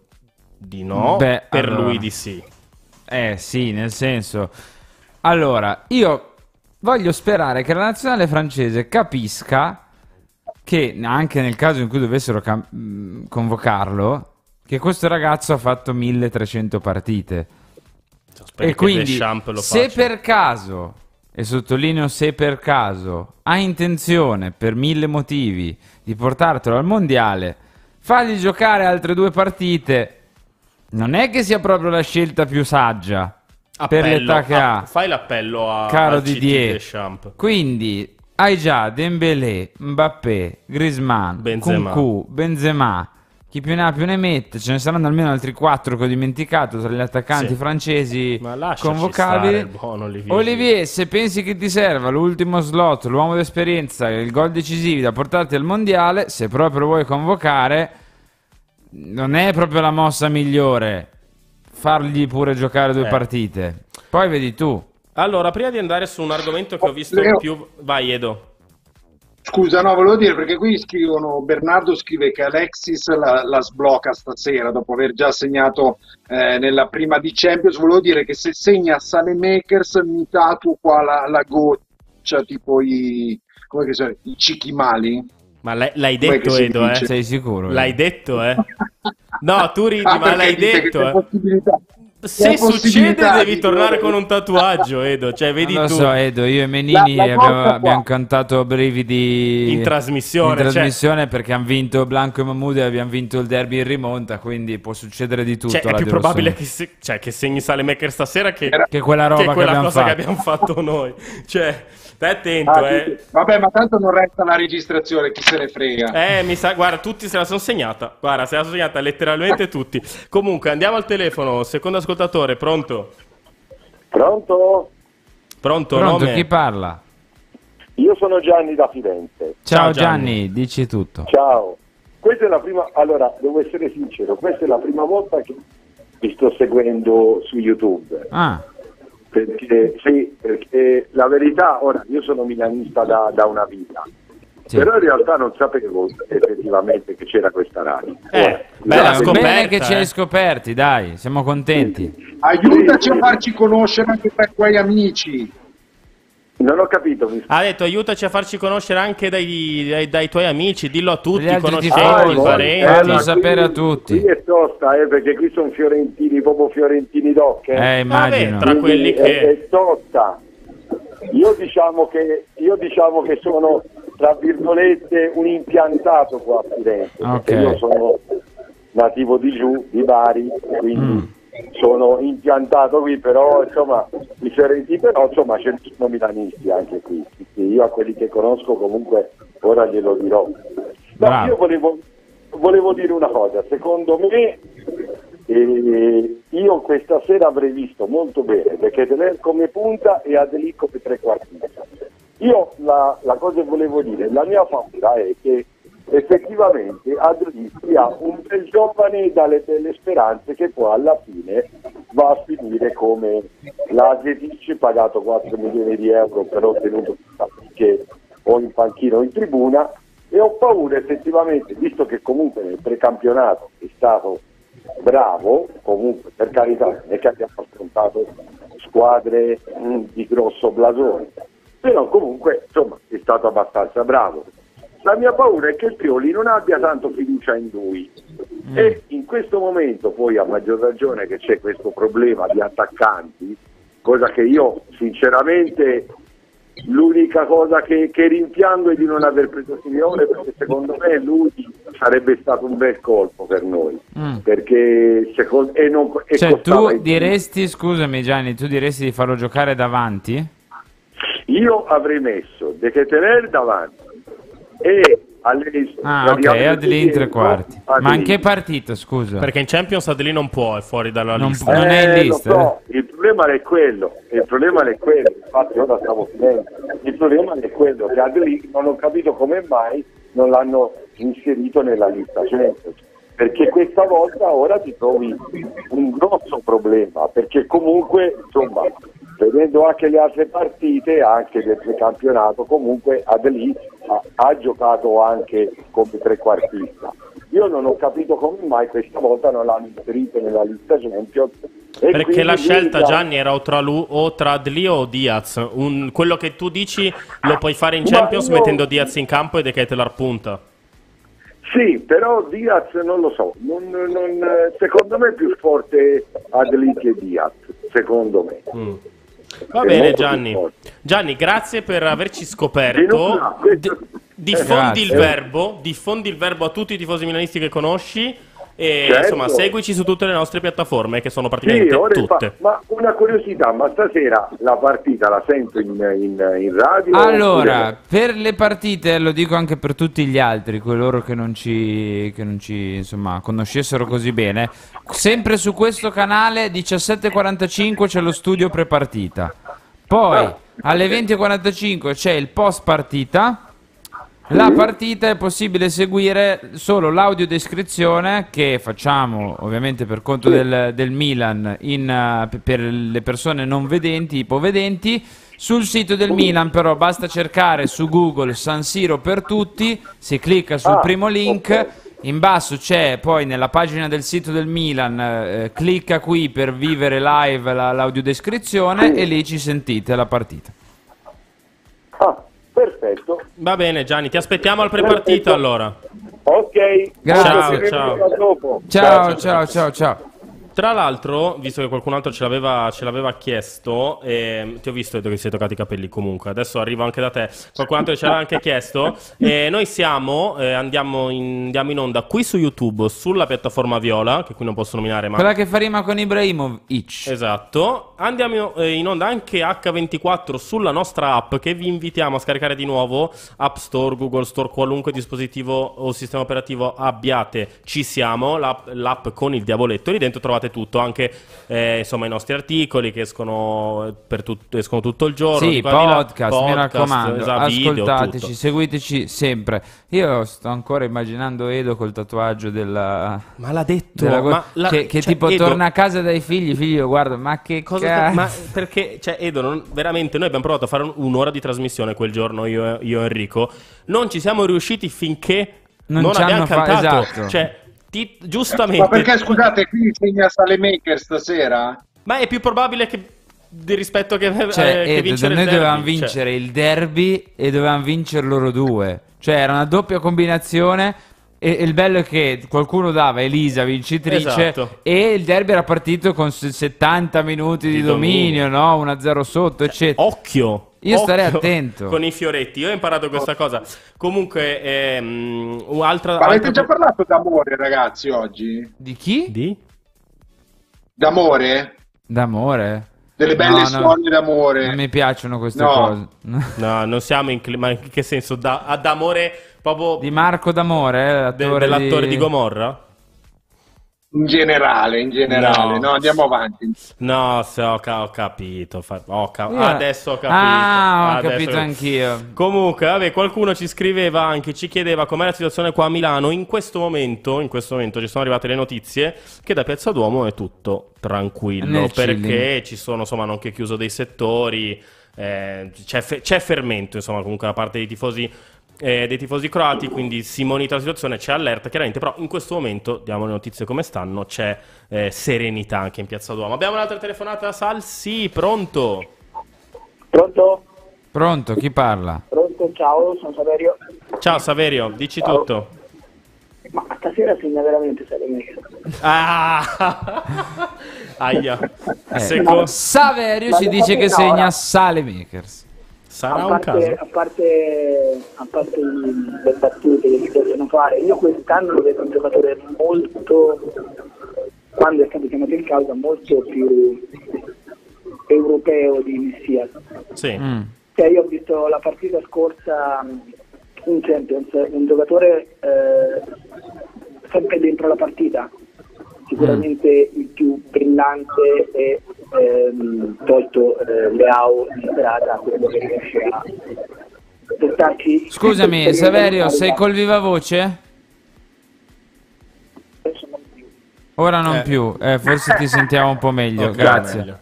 di no. Lui di sì. Sì, nel senso, allora, io voglio sperare che la nazionale francese capisca che anche nel caso in cui dovessero convocarlo, che questo ragazzo ha fatto 1300 partite. Spero e quindi se per caso, e sottolineo se per caso, ha intenzione per 1000 motivi di portartelo al mondiale, fargli giocare altre 2 partite non è che sia proprio la scelta più saggia. Per l'età che ha. Fai l'appello a caro Didier Deschamps. Quindi hai già Dembélé, Mbappé, Griezmann, Kunku, Benzema, Chi più ne ha più ne mette. Ce ne saranno almeno altri 4 che ho dimenticato tra gli attaccanti francesi convocabili. Olivier, se pensi che ti serva l'ultimo slot, l'uomo d'esperienza, il gol decisivo da portarti al mondiale, se proprio lo vuoi convocare, non è proprio la mossa migliore fargli pure giocare 2 partite. Poi vedi tu. Allora, prima di andare su un argomento che ho visto più... Vai, Edo. Scusa, no, volevo dire, perché qui scrivono, Bernardo scrive che Alexis la sblocca stasera dopo aver già segnato nella prima di Champions. Volevo dire che se segna Sanemakers, Mitatu qua la goccia, tipo i Cichimali. Ma l'hai detto, Edo, eh? Sei sicuro? L'hai detto, eh? No, tu ridi, ma l'hai detto, Se succede devi tornare con un tatuaggio, Edo, cioè vedi tu. Lo so, Edo, io e Menini abbiamo cantato brividi in trasmissione cioè... perché hanno vinto Blanco e Mahmood e abbiamo vinto il derby in rimonta, quindi può succedere di tutto. Cioè, è più probabile che segni Salemaker stasera che quella roba che abbiamo fatto noi. Cioè, stai attento, Vabbè, ma tanto non resta la registrazione, chi se ne frega. Mi sa, guarda, tutti se la sono segnata. Guarda, se la sono segnata letteralmente tutti. Comunque, andiamo al telefono, secondo ascolto. Pronto? Pronto? Pronto, nome? Chi parla? Io sono Gianni da Firenze. Ciao Gianni, dici tutto. Ciao. Questa è la prima, allora, devo essere sincero, questa è la prima volta che vi sto seguendo su YouTube. Ah. Perché sì, perché la verità, ora io sono milanista da una vita. Sì. Però in realtà non sapevo effettivamente che c'era questa radio. Bene che ci hai scoperti, dai, siamo contenti. Sì. Aiutaci a farci conoscere anche dai tuoi amici. Non ho capito. Ha detto aiutaci a farci conoscere anche dai tuoi amici, dillo a tutti, conoscenti, parenti. Fallo sapere a tutti. Qui è tosta, perché qui sono fiorentini, proprio fiorentini d'occhio. Immagino. Tra quelli che... È tosta. Io diciamo che sono, tra virgolette, un impiantato qua a Firenze, perché io sono nativo di giù, di Bari, quindi sono impiantato qui, però insomma i fiorentini, però insomma c'è sono milanisti anche qui, io a quelli che conosco comunque ora glielo dirò. Ma io volevo dire una cosa, secondo me io questa sera avrei visto molto bene perché Teler come punta e Adeli come trequartista. Io la cosa che volevo dire, la mia paura è che effettivamente Adeli sia un bel giovane dalle belle speranze che poi alla fine va a finire come l'Azetic, pagato 4 milioni di euro per ottenuto che o in panchina o in tribuna, e ho paura effettivamente, visto che comunque nel precampionato è stato bravo, comunque per carità non è che abbiamo affrontato squadre di grosso blasone, però comunque insomma è stato abbastanza bravo. La mia paura è che il Pioli non abbia tanto fiducia in lui e in questo momento poi a maggior ragione che c'è questo problema di attaccanti, cosa che io sinceramente l'unica cosa che rimpiango è di non aver preso Simeone, perché secondo me lui sarebbe stato un bel colpo per noi, perché secondo cioè tu diresti scusami Gianni, tu diresti di farlo giocare davanti? Io avrei messo De Keteler davanti e Adelin tre quarti. Ma in che partita, scusa? Perché in Champions Adelin non può, è fuori dalla lista. Non è in lista. So. Il problema è quello, infatti ora stavo finendo. Il problema è quello che Adelin non ho capito come mai non l'hanno inserito nella lista Champions. Perché questa volta ora ti trovi un grosso problema, perché comunque insomma vedendo anche le altre partite, anche del precampionato, comunque Adelin ha giocato anche come trequartista. Io non ho capito come mai questa volta non l'hanno inserito nella lista Champions. Perché la scelta, Gianni, era o tra Adli o Diaz. Quello che tu dici lo puoi fare in Champions mettendo Diaz in campo e De Ketelar punta. Sì, però Diaz non lo so. Secondo me è più forte Adli che Diaz, secondo me. Va bene Gianni, grazie per averci scoperto. Diffondi il verbo a tutti i tifosi milanisti che conosci. E certo, insomma, seguici su tutte le nostre piattaforme, che sono praticamente tutte. Ma una curiosità, ma stasera la partita la sento in radio? Allora, per le partite, lo dico anche per tutti gli altri, coloro che non ci insomma conoscessero così bene, sempre su questo canale 17:45 c'è lo studio prepartita. Poi alle 20:45 c'è il post partita. La partita è possibile seguire solo l'audiodescrizione che facciamo ovviamente per conto del Milan per le persone non vedenti, ipovedenti. Sul sito del Milan però basta cercare su Google San Siro per tutti, si clicca sul primo link, in basso c'è poi nella pagina del sito del Milan, clicca qui per vivere live l'audiodescrizione e lì ci sentite la partita. Perfetto. Va bene Gianni, ti aspettiamo al prepartito allora. Ok. Grazie. Ciao. Tra l'altro, visto che qualcun altro ce l'aveva chiesto, ti ho visto che si sei toccati i capelli comunque, adesso arrivo anche da te, qualcun altro ce l'ha anche chiesto, noi siamo, andiamo in onda qui su YouTube, sulla piattaforma Viola, che qui non posso nominare ma... Quella che fa rima con Ibrahimovic. Esatto, andiamo in onda anche H24 sulla nostra app, che vi invitiamo a scaricare di nuovo, App Store, Google Store, qualunque dispositivo o sistema operativo abbiate, ci siamo, l'app con il diavoletto, lì dentro trovate tutto, anche insomma i nostri articoli che escono tutto il giorno, sì, podcast, mi raccomando, ascoltateci, video, seguiteci sempre. Io sto ancora immaginando Edo col tatuaggio della... Ma l'ha detto che cioè, tipo Edo... torna a casa dai figli, i figli lo guardano, ma che cosa cazzo? Ma perché, cioè, Edo, veramente noi abbiamo provato a fare un'ora di trasmissione quel giorno, io e Enrico non ci siamo riusciti finché non abbiamo cantato, esatto. Cioè, giustamente. Ma perché scusate, qui segna Salemaker stasera? Ma è più probabile che rispetto che vincere il derby. Noi dovevamo vincere il derby e dovevamo vincere loro due. Cioè era una doppia combinazione e il bello è che qualcuno dava Elisa vincitrice, esatto, e il derby era partito con 70 minuti di dominio, no? 1-0 sotto, eccetera. Occhio! Io starei attento con i fioretti, io ho imparato questa cosa. Comunque ma avete già parlato d'amore, ragazzi, oggi? Di chi? Di? D'amore? D'amore? Delle belle storie d'amore. Non mi piacciono queste cose. No, non siamo in ma in che senso? D'amore proprio... Di Marco D'Amore? Dell'attore di Gomorra? In generale, no, andiamo avanti. No, ho capito. Adesso ho capito. Ah, ho capito anch'io. Comunque, vabbè, qualcuno ci scriveva anche, ci chiedeva com'è la situazione qua a Milano. In questo momento ci sono arrivate le notizie che da Piazza Duomo è tutto tranquillo. Perché ci sono, insomma, non che chiuso dei settori, c'è fermento, insomma, comunque da parte dei tifosi croati, quindi si monitora la situazione, c'è allerta chiaramente, però in questo momento diamo le notizie come stanno, c'è serenità anche in Piazza Duomo. Abbiamo un'altra telefonata, Salsi, pronto? Pronto? Pronto, chi parla? Pronto, ciao, sono Saverio. Ciao Saverio, dici tutto. Ma stasera segna veramente Saverio. Ahia. Saverio ci dice che segna Salemakers. Sarà un caso. A parte le battute che si possono fare, io quest'anno lo vedo un giocatore molto, quando è stato chiamato in causa, molto più europeo di Messias. Sì. Cioè, io ho visto la partita scorsa in Champions, un giocatore sempre dentro la partita, sicuramente il più brillante e tolto Leao in strada, quello che riesce a portarci. Scusami Saverio, sei col viva voce? Ora non più, forse ti sentiamo un po' meglio, okay, grazie. Meglio.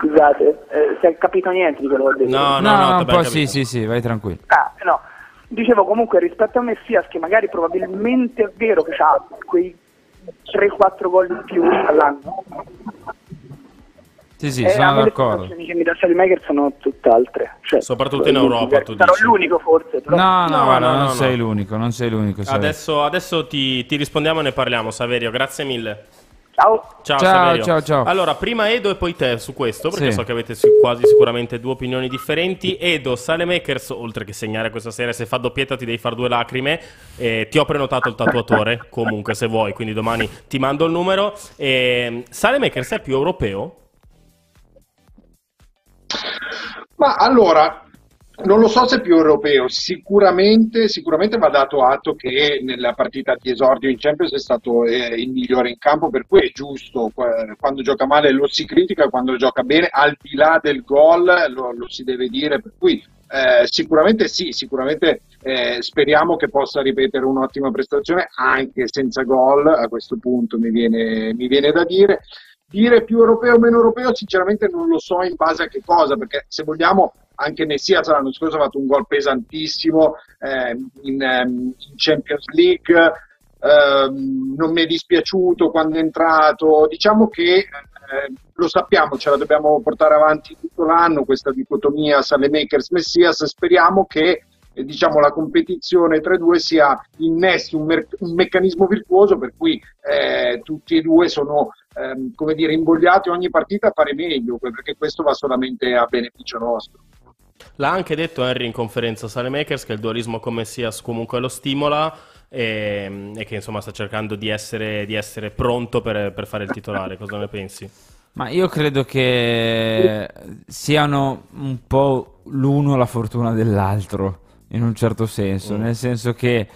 Scusate, se hai capito niente di quello che ho detto. No, un po' sì, vai tranquillo. No, dicevo comunque rispetto a Messias, che magari probabilmente è vero che ha quei 3-4 gol in più all'anno. Sì, sono d'accordo. Le che mi dà Salemaker sono tutt'altre, cioè, soprattutto in Europa. Tu sarò dici l'unico forse, però... No, sei l'unico, non sei l'unico. Adesso ti rispondiamo e ne parliamo, Saverio, grazie mille. Ciao. Allora, prima Edo e poi te su questo, perché so che avete quasi sicuramente due opinioni differenti. Edo, Saelemaekers, oltre che segnare questa sera, se fa doppietta ti devi far due lacrime. Ti ho prenotato il tatuatore, comunque, se vuoi, quindi domani ti mando il numero. Saelemaekers è più europeo? Ma allora, non lo so se è più europeo, sicuramente va dato atto che nella partita di esordio in Champions è stato il migliore in campo, per cui è giusto, quando gioca male lo si critica, quando gioca bene, al di là del gol, lo si deve dire, per cui sicuramente speriamo che possa ripetere un'ottima prestazione anche senza gol, a questo punto mi viene da dire. Dire più europeo o meno europeo sinceramente non lo so in base a che cosa, perché se vogliamo anche Nessia l'anno scorso ha fatto un gol pesantissimo in Champions League, non mi è dispiaciuto quando è entrato, diciamo che lo sappiamo, ce la dobbiamo portare avanti tutto l'anno questa dicotomia Saelemaekers-Messias, speriamo che la competizione tra i due sia innesti un meccanismo virtuoso per cui tutti e due sono invogliati ogni partita a fare meglio, perché questo va solamente a beneficio nostro. L'ha anche detto Henry in conferenza Saelemaekers che il dualismo con Messias comunque lo stimola e che insomma sta cercando di essere pronto per fare il titolare. Cosa ne pensi? Ma io credo che siano un po' l'uno la fortuna dell'altro in un certo senso, nel senso che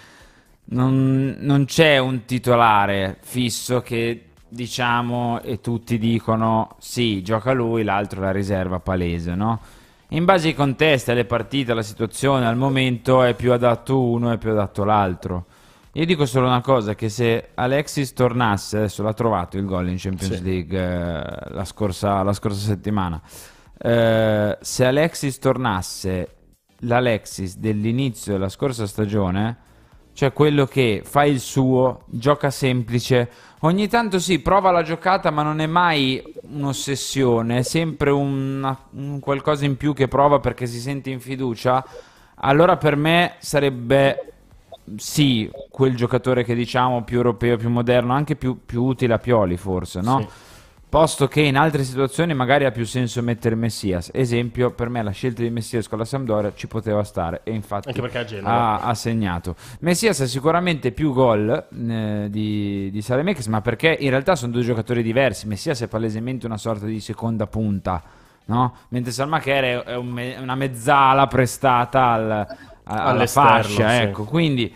non c'è un titolare fisso che diciamo e tutti dicono sì, gioca lui, l'altro la riserva palese, no? In base ai contesti, alle partite, alla situazione, al momento è più adatto uno e più adatto l'altro. Io dico solo una cosa, che se Alexis tornasse, adesso l'ha trovato il gol in Champions League la scorsa settimana, se Alexis tornasse l'Alexis dell'inizio della scorsa stagione, cioè quello che fa il suo, gioca semplice, ogni tanto prova la giocata ma non è mai un'ossessione, è sempre un qualcosa in più che prova perché si sente in fiducia, allora per me sarebbe quel giocatore che diciamo più europeo, più moderno, anche più utile a Pioli forse, no? Sì. Posto che in altre situazioni magari ha più senso mettere Messias. Esempio, per me la scelta di Messias con la Sampdoria ci poteva stare e infatti anche perché a Genova ha segnato. Messias ha sicuramente più gol di Saelemaekers, ma perché in realtà sono due giocatori diversi. Messias è palesemente una sorta di seconda punta, no? Mentre Saelemaekers è una mezzala prestata alla fascia, ecco, quindi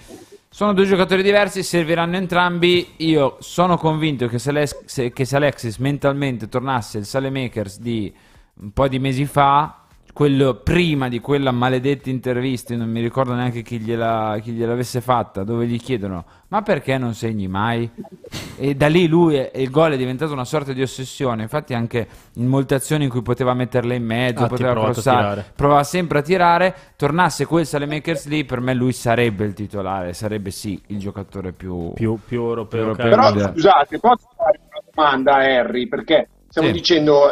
sono due giocatori diversi, serviranno entrambi. Io sono convinto che se Alexis mentalmente tornasse il Saelemaekers di un po' di mesi fa, quello prima di quella maledetta intervista, non mi ricordo neanche chi gliel'avesse fatta, dove gli chiedono ma perché non segni mai? E da lì il gol è diventato una sorta di ossessione, infatti anche in molte azioni in cui poteva metterle in mezzo, poteva crossare, provava sempre a tirare. Tornasse quel Saelemaekers lì, per me lui sarebbe il titolare, sarebbe il giocatore più europeo. Però scusate, posso fare una domanda a Harry, perché stiamo dicendo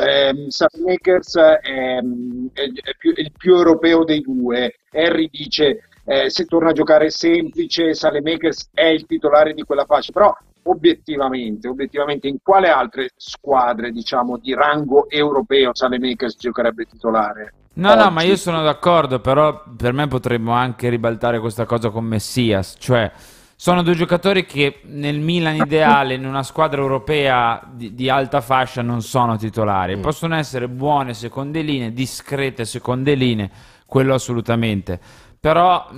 Saelemaekers è il più europeo dei due. Harry dice se torna a giocare semplice Saelemaekers è il titolare di quella fascia, però obiettivamente in quale altre squadre di rango europeo Saelemaekers giocherebbe titolare? No, ma io sono d'accordo, però per me potremmo anche ribaltare questa cosa con Messias, cioè sono due giocatori che nel Milan ideale, in una squadra europea di alta fascia, non sono titolari. Possono essere buone seconde linee, discrete seconde linee, quello assolutamente. Però,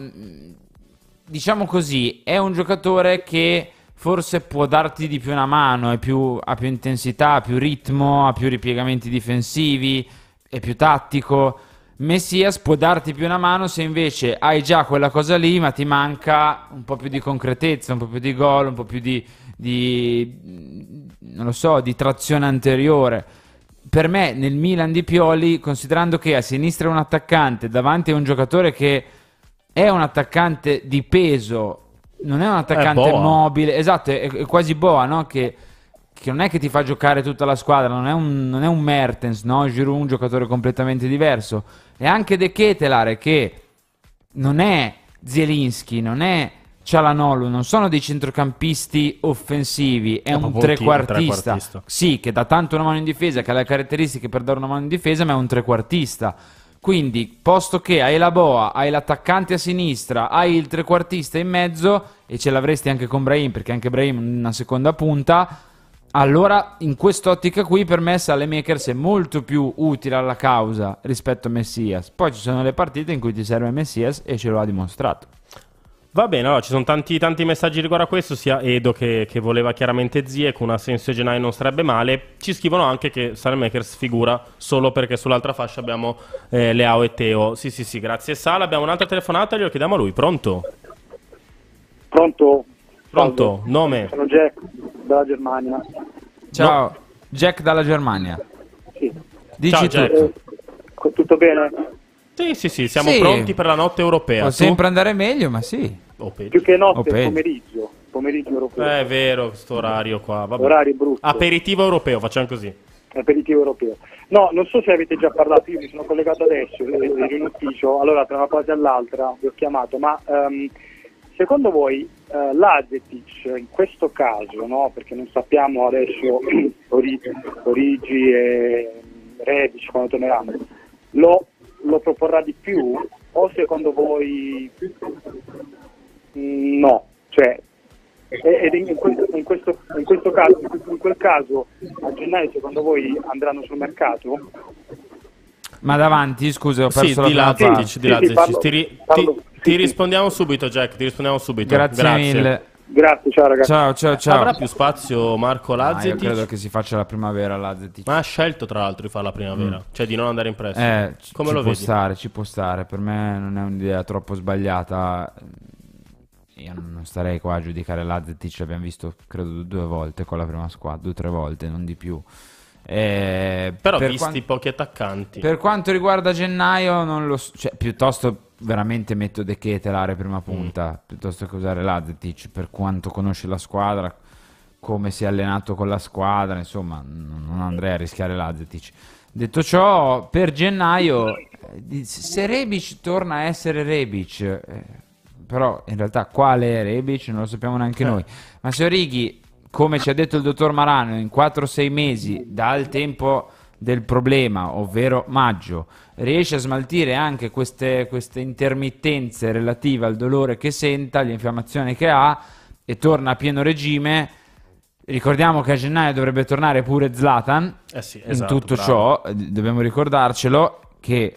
diciamo così, è un giocatore che forse può darti di più una mano, ha più intensità, ha più ritmo, ha più ripiegamenti difensivi, è più tattico. Messias può darti più una mano se invece hai già quella cosa lì ma ti manca un po' più di concretezza, un po' più di gol, un po' più di trazione anteriore. Per me nel Milan di Pioli, considerando che a sinistra è un attaccante, davanti a un giocatore che è un attaccante di peso, non è un attaccante mobile, esatto, è quasi Boa, no? Che non è che ti fa giocare tutta la squadra, non è un Mertens, no? Giroud è un giocatore completamente diverso. E anche De Ketelaere, che non è Zielinski, non è Çalhanoğlu non sono dei centrocampisti offensivi, è un trequartista. Sì, che dà tanto una mano in difesa, che ha le caratteristiche per dare una mano in difesa, ma è un trequartista. Quindi, posto che hai la boa, hai l'attaccante a sinistra, hai il trequartista in mezzo, e ce l'avresti anche con Brahim, perché anche Brahim è una seconda punta, allora in quest'ottica qui per me Saelemaekers è molto più utile alla causa rispetto a Messias. Poi ci sono le partite in cui ti serve Messias e ce lo ha dimostrato. Va bene, allora ci sono tanti messaggi riguardo a questo, sia Edo che voleva chiaramente Ziyech, un assenso gennaio non sarebbe male. Ci scrivono anche che Saelemaekers figura solo perché sull'altra fascia abbiamo Leao e Teo. Sì, grazie Sala. Abbiamo un'altra telefonata, glielo chiediamo a lui. Pronto? Nome? Sono Jack dalla Germania. Ciao, no. Jack dalla Germania. Sì. Dici ciao, tutto. Jack. Tutto bene? Sì, siamo pronti per la notte europea. Può sempre andare meglio, ma sì. Più che notte, pomeriggio europeo. È vero, questo orario qua. Vabbè. Orario brutto. Aperitivo europeo, facciamo così. Aperitivo europeo. No, non so se avete già parlato, io mi sono collegato adesso in ufficio, allora tra una cosa e l'altra vi ho chiamato, ma secondo voi Lazetic in questo caso, no? Perché non sappiamo adesso Origi e Rebic quando torneranno, lo proporrà di più o secondo voi no? Cioè, ed in questo caso, in quel caso a gennaio secondo voi andranno sul mercato? Ma davanti, scusa, ho perso la parola. Sì, di Lazetic. Ti rispondiamo subito, Jack, ti rispondiamo subito. Grazie mille. Grazie, ciao ragazzi. Ciao. Avrà più spazio Marco Lazetic? Io credo che si faccia la primavera Lazetic. Ma ha scelto tra l'altro di fare la primavera, cioè di non andare in prestito. Come lo vedi? Ci può stare, per me non è un'idea troppo sbagliata. Io non starei qua a giudicare Lazetic, l'abbiamo visto credo 2 volte con la prima squadra, 2 o 3 volte, non di più. Però per visti pochi attaccanti. Per quanto riguarda gennaio non lo so, cioè, piuttosto veramente metto De Ketelaere prima punta piuttosto che usare Lazetic, per quanto conosce la squadra, come si è allenato con la squadra, insomma non andrei a rischiare Lazetic. Detto ciò, per gennaio se Rebic torna a essere Rebic, però in realtà quale è Rebic non lo sappiamo neanche noi, ma se Origi, come ci ha detto il dottor Marano, in 4-6 mesi dal tempo del problema, ovvero maggio, riesce a smaltire anche queste intermittenze relative al dolore che senta, all'infiammazione che ha, e torna a pieno regime. Ricordiamo che a gennaio dovrebbe tornare pure Zlatan, esatto, in tutto ciò dobbiamo ricordarcelo, che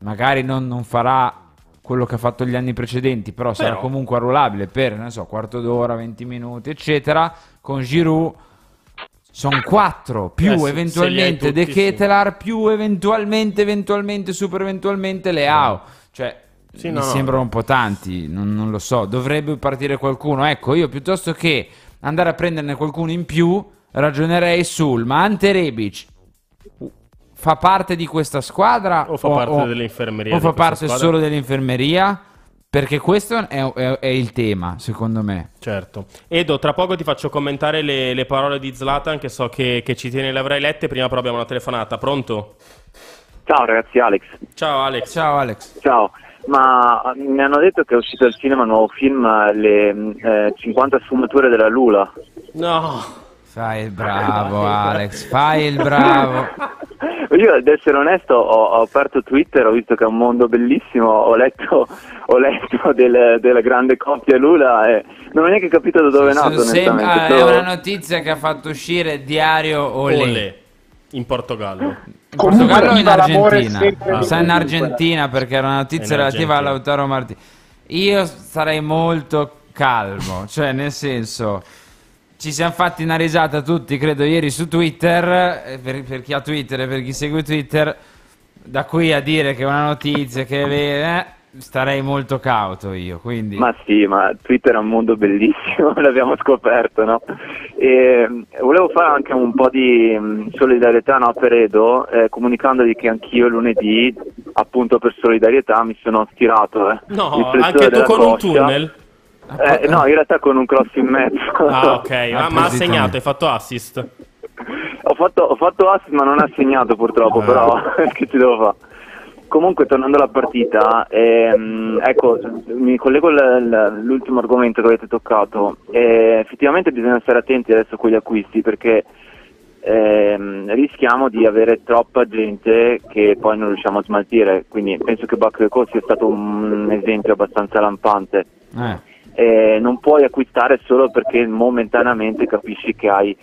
magari non farà quello che ha fatto gli anni precedenti, però sarà comunque arruolabile per, non so, 1/4 d'ora, 20 minuti, eccetera. Con Giroud sono 4, più eventualmente De Ketelaere, più eventualmente, super eventualmente Leao. Cioè, sembrano un po' tanti, non lo so, dovrebbe partire qualcuno. Ecco, io piuttosto che andare a prenderne qualcuno in più, ragionerei sul, ma Ante Rebic fa parte di questa squadra o fa parte dell'infermeria? O fa parte solo dell'infermeria? Perché questo è il tema, secondo me. Certo. Edo, tra poco ti faccio commentare le parole di Zlatan, che so che ci tiene, le avrai lette. Prima però abbiamo una telefonata. Pronto? Ciao ragazzi, Alex. Ciao Alex. Ciao. Ma mi hanno detto che è uscito al cinema un nuovo film, le 50 sfumature della Lula. No. Fai il bravo Alex, fai il bravo. Io, ad essere onesto, ho aperto Twitter, ho visto che è un mondo bellissimo, ho letto della grande coppia Lula e non ho neanche capito da dove è nato. È una notizia che ha fatto uscire Diario Olé. In Portogallo. O in Argentina? In Argentina, perché era una notizia relativa a Lautaro Martínez. Io sarei molto calmo, cioè nel senso... Ci siamo fatti una risata tutti, credo, ieri su Twitter, per chi ha Twitter e per chi segue Twitter. Da qui a dire che è una notizia che starei molto cauto io, quindi... Ma sì, ma Twitter è un mondo bellissimo, l'abbiamo scoperto, no? E volevo fare anche un po' di solidarietà, no, per Edo, comunicandogli che anch'io lunedì, appunto per solidarietà, mi sono stirato. No, anche tu con un tunnel? No, in realtà con un cross in mezzo. Ah, ok, ma ha segnato, hai fatto assist. Ho fatto assist, ma non ha segnato purtroppo, però che ci devo fare? Comunque, tornando alla partita, ecco, mi collego all'ultimo argomento che avete toccato. Effettivamente bisogna stare attenti adesso con gli acquisti, perché rischiamo di avere troppa gente che poi non riusciamo a smaltire, quindi penso che Bakayoko sia stato un esempio abbastanza lampante. Non puoi acquistare solo perché momentaneamente capisci che hai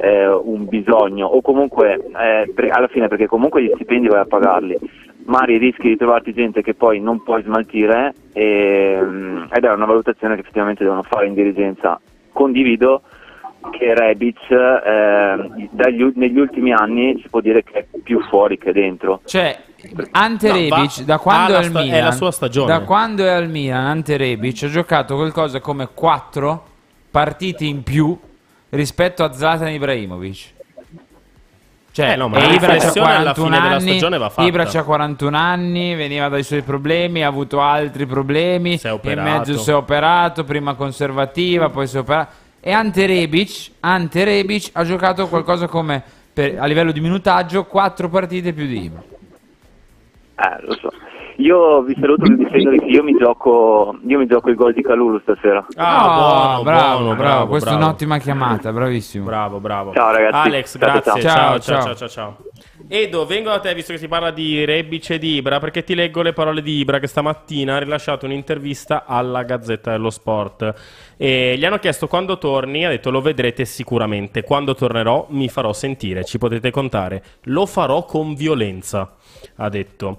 un bisogno, o comunque alla fine, perché comunque gli stipendi vai a pagarli, magari rischi di trovarti gente che poi non puoi smaltire, ed è una valutazione che effettivamente devono fare in dirigenza. Condivido che Rebic negli ultimi anni si può dire che è più fuori che dentro, cioè Ante Rebic da quando è al Milan, è la sua stagione. Da quando è al Milan Ante Rebic ha giocato qualcosa come 4 partite in più rispetto a Zlatan Ibrahimovic. Cioè, no, ma Ibra c'ha 41 anni, Ibra c'ha 41 anni, veniva dai suoi problemi, ha avuto altri problemi, in mezzo si è operato, prima conservativa, poi si è operato. E Ante Rebic ha giocato qualcosa come, a livello di minutaggio, 4 partite più di Ibra. Lo so. Io vi saluto nel difendere che io mi gioco il gol di Kalulu stasera. Ah, bravo, questa è un'ottima chiamata, bravissimo. Bravo. Ciao ragazzi. Alex, grazie. Ciao. Edo, vengo da te, visto che si parla di Rebic e di Ibra, perché ti leggo le parole di Ibra, che stamattina ha rilasciato un'intervista alla Gazzetta dello Sport. E gli hanno chiesto quando torni, ha detto: lo vedrete sicuramente. Quando tornerò mi farò sentire, ci potete contare. Lo farò con violenza, ha detto.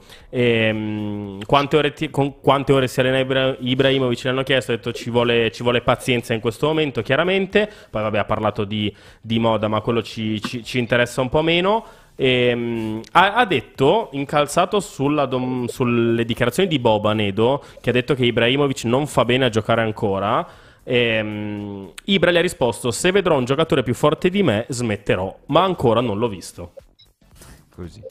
Quante ore si allena Ibrahimovic, l'hanno chiesto, ha detto ci vuole pazienza in questo momento, chiaramente. Poi vabbè, ha parlato di moda, ma quello ci interessa un po' meno. Ha detto, incalzato sulle dichiarazioni di Boban, Edo, che ha detto che Ibrahimovic non fa bene a giocare ancora, Ibra gli ha risposto: se vedrò un giocatore più forte di me smetterò, ma ancora non l'ho visto. Così.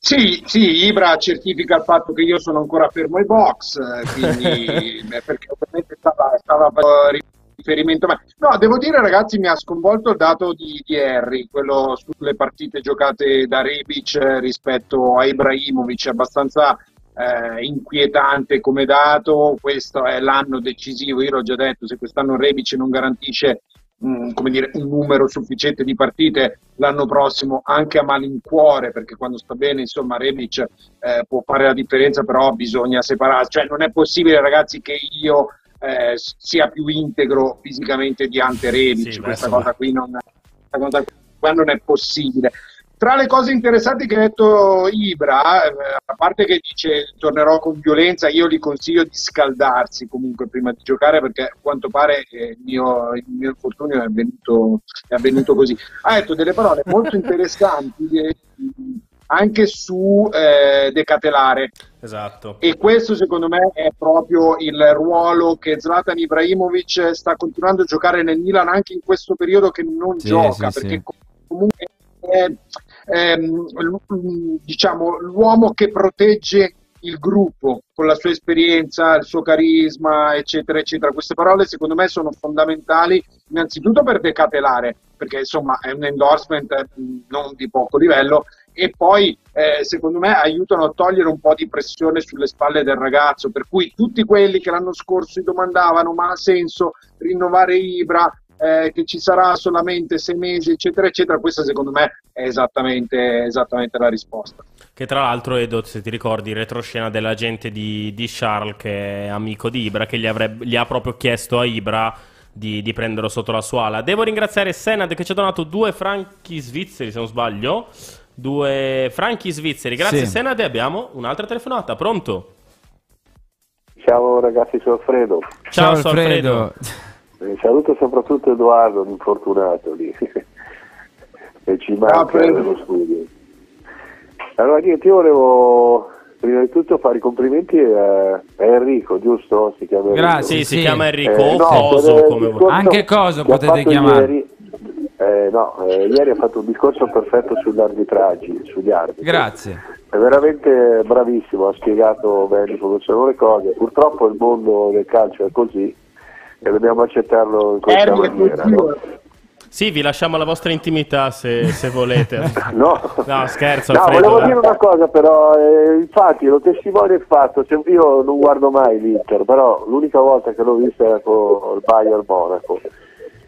Sì, Ibra certifica il fatto che io sono ancora fermo ai box, quindi, perché ovviamente stava riferimento. Ma no, devo dire, ragazzi, mi ha sconvolto il dato di Harry, quello sulle partite giocate da Rebic rispetto a Ibrahimovic, è abbastanza inquietante come dato. Questo è l'anno decisivo, io l'ho già detto, se quest'anno Rebic non garantisce un numero sufficiente di partite, l'anno prossimo anche a malincuore, perché quando sta bene, insomma, Rebic può fare la differenza, però bisogna separarsi, cioè non è possibile, ragazzi, che io sia più integro fisicamente di Ante Rebic, questa cosa qua non è possibile. Tra le cose interessanti che ha detto Ibra, a parte che dice tornerò con violenza, io gli consiglio di scaldarsi comunque prima di giocare, perché a quanto pare il mio infortunio è avvenuto così. Ha detto delle parole molto interessanti anche su De Catelare. Esatto. E questo secondo me è proprio il ruolo che Zlatan Ibrahimovic sta continuando a giocare nel Milan anche in questo periodo che non gioca, perché comunque diciamo l'uomo che protegge il gruppo con la sua esperienza, il suo carisma, eccetera eccetera. Queste parole secondo me sono fondamentali innanzitutto per De Catelare, perché insomma è un endorsement non di poco livello, e poi secondo me aiutano a togliere un po' di pressione sulle spalle del ragazzo, per cui tutti quelli che l'anno scorso si domandavano ma ha senso rinnovare Ibra, che ci sarà solamente 6 mesi eccetera eccetera, questa secondo me è esattamente la risposta. Che tra l'altro, Edo, se ti ricordi, retroscena dell'agente di Charles, che è amico di Ibra, che gli ha proprio chiesto a Ibra di prenderlo sotto la sua ala. Devo ringraziare Senad che ci ha donato 2 franchi svizzeri, se non sbaglio, 2 franchi svizzeri, grazie. Sì. Senad, abbiamo un'altra telefonata. Pronto? Ciao ragazzi, sono Alfredo. Ciao Alfredo. Saluto soprattutto Edoardo, l'infortunato lì, e ci manca nello studio. Allora, io volevo prima di tutto fare i complimenti a Enrico, giusto? Si chiama Enrico. Grazie, si chiama Enrico, Coso, come vuoi. Anche Coso potete chiamare. Ieri ha fatto un discorso perfetto sugli arbitraggi, sugli arbitri. Grazie. È veramente bravissimo, ha spiegato bene come sono le cose. Purtroppo il mondo del calcio è così, e dobbiamo accettarlo in questa maniera, no? Sì, vi lasciamo alla vostra intimità se volete. No, scherzo. No, Alfredo, volevo dire una cosa però, infatti lo testimonio è fatto, sempre io non guardo mai l'Inter, però l'unica volta che l'ho vista era con il Bayern Monaco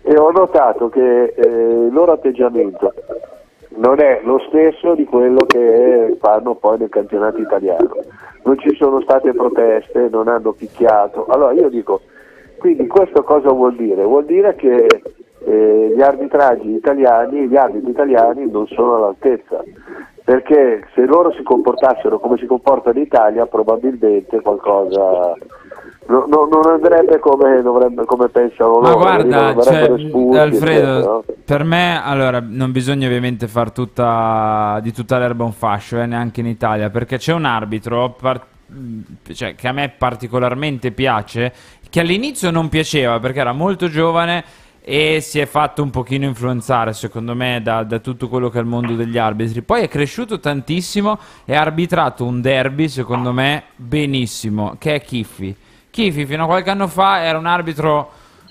e ho notato che il loro atteggiamento non è lo stesso di quello che fanno poi nel campionato italiano. Non ci sono state proteste, non hanno picchiato. Allora io dico, quindi questo cosa vuol dire? Vuol dire che gli arbitri italiani non sono all'altezza, perché se loro si comportassero come si comporta l'Italia probabilmente qualcosa non andrebbe come pensano loro. Ma guarda, Alfredo, eccetera. Per me allora non bisogna ovviamente far di tutta l'erba un fascio, neanche in Italia, perché c'è un arbitro che a me particolarmente piace, che all'inizio non piaceva perché era molto giovane e si è fatto un pochino influenzare, secondo me, da tutto quello che è il mondo degli arbitri. Poi è cresciuto tantissimo e ha arbitrato un derby, secondo me, benissimo, che è Chiffi. Chiffi fino a qualche anno fa era un arbitro,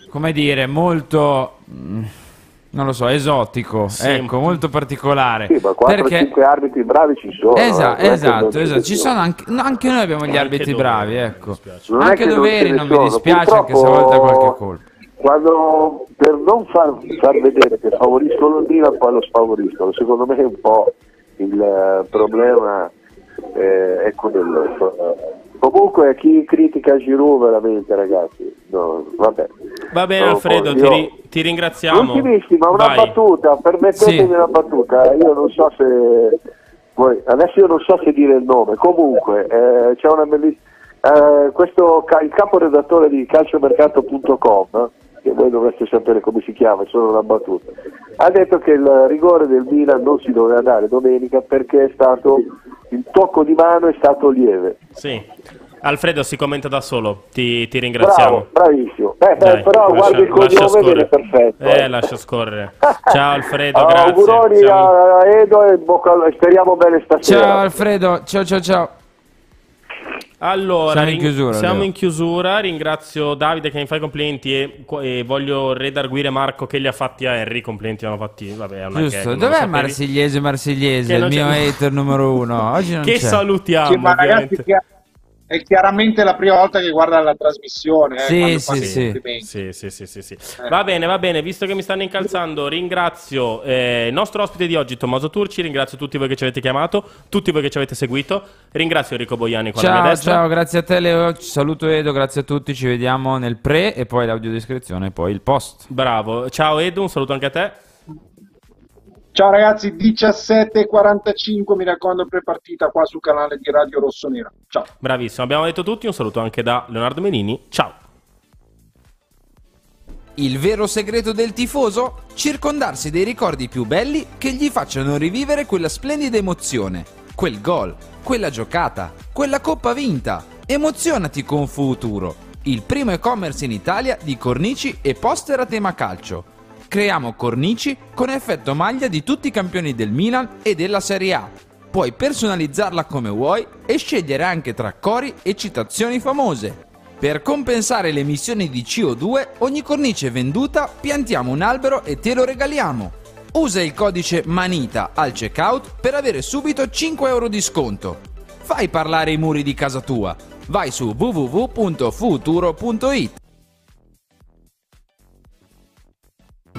come dire, molto... non lo so, esotico, sì, ecco, molto particolare. Sì, ma 4 perché... 5 arbitri bravi ci sono. Esatto. Ci sono anche noi abbiamo gli arbitri bravi, ecco. Anche doveri, non mi dispiace, purtroppo, anche se a volte qualche colpo. Quando, per non far vedere che favoriscono il Milan, poi lo sfavoriscono. Secondo me è un po' il problema, è quello. Comunque chi critica Giroud veramente, ragazzi, no, vabbè. Va bene, no, Alfredo, ti ringraziamo. Ultimissima, una battuta, permettetemi una battuta. Io non so se adesso io non so se dire il nome. Comunque c'è una bellissima il caporedattore di calciomercato.com, che voi dovreste sapere come si chiama, è solo una battuta, ha detto che il rigore del Milan non si doveva dare domenica perché è stato il tocco di mano è stato lieve. Sì, Alfredo si commenta da solo, ti ringraziamo. Bravo, bravissimo. Dai, però guarda il cognome, viene perfetto. Lascia scorrere. Ciao Alfredo, grazie. Auguroni a Edo e speriamo bene stasera. Ciao Alfredo, ciao. Allora, siamo in chiusura, ringrazio Davide che mi fa i complimenti e voglio redarguire Marco che li ha fatti a Henry, complimenti hanno fatti, vabbè, giusto, dov'è Marsigliese, il mio hater numero uno, oggi non che c'è. Salutiamo, ma ragazzi, è chiaramente la prima volta che guarda la trasmissione. Sì. Va bene, visto che mi stanno incalzando, ringrazio il nostro ospite di oggi, Tommaso Turci, ringrazio tutti voi che ci avete chiamato, tutti voi che ci avete seguito, ringrazio Enrico Boiani qua alla mia destra. Ciao, grazie a te Leo, saluto Edo, grazie a tutti, ci vediamo nel pre e poi l'audiodescrizione e poi il post. Bravo, ciao Edo, un saluto anche a te. Ciao ragazzi, 17:45, mi raccomando, prepartita qua sul canale di Radio Rossonera. Ciao. Bravissimo, abbiamo detto tutti, un saluto anche da Leonardo Melini. Ciao. Il vero segreto del tifoso? Circondarsi dei ricordi più belli che gli facciano rivivere quella splendida emozione, quel gol, quella giocata, quella coppa vinta. Emozionati con Futuro, il primo e-commerce in Italia di cornici e poster a tema calcio. Creiamo cornici con effetto maglia di tutti i campioni del Milan e della Serie A. Puoi personalizzarla come vuoi e scegliere anche tra cori e citazioni famose. Per compensare le emissioni di CO2, ogni cornice venduta piantiamo un albero e te lo regaliamo. Usa il codice MANITA al checkout per avere subito 5 euro di sconto. Fai parlare i muri di casa tua. Vai su www.futuro.it.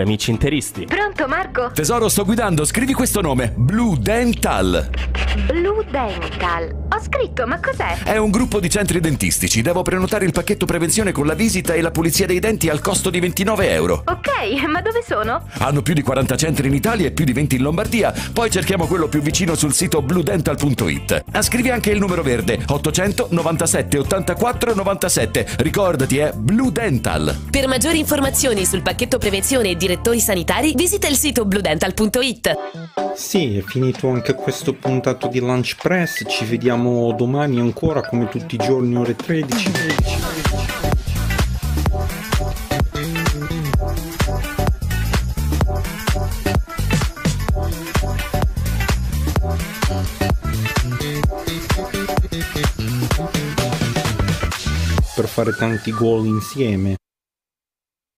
amici interisti. Pronto Marco? Tesoro, sto guidando, scrivi questo nome: Bludental. Bludental. Ho scritto, ma cos'è? È un gruppo di centri dentistici. Devo prenotare il pacchetto prevenzione con la visita e la pulizia dei denti al costo di €29. Ok, ma dove sono? Hanno più di 40 centri in Italia e più di 20 in Lombardia. Poi cerchiamo quello più vicino sul sito www.bludental.it. Scrivi anche il numero verde 800 97 84 97. Ricordati, è Bludental. Per maggiori informazioni sul pacchetto prevenzione e direttori sanitari, visita il sito www.bludental.it. Sì, è finito anche questo puntato di Lunch Press. Ci vediamo domani ancora, come tutti i giorni, ore 13. Per fare tanti gol insieme.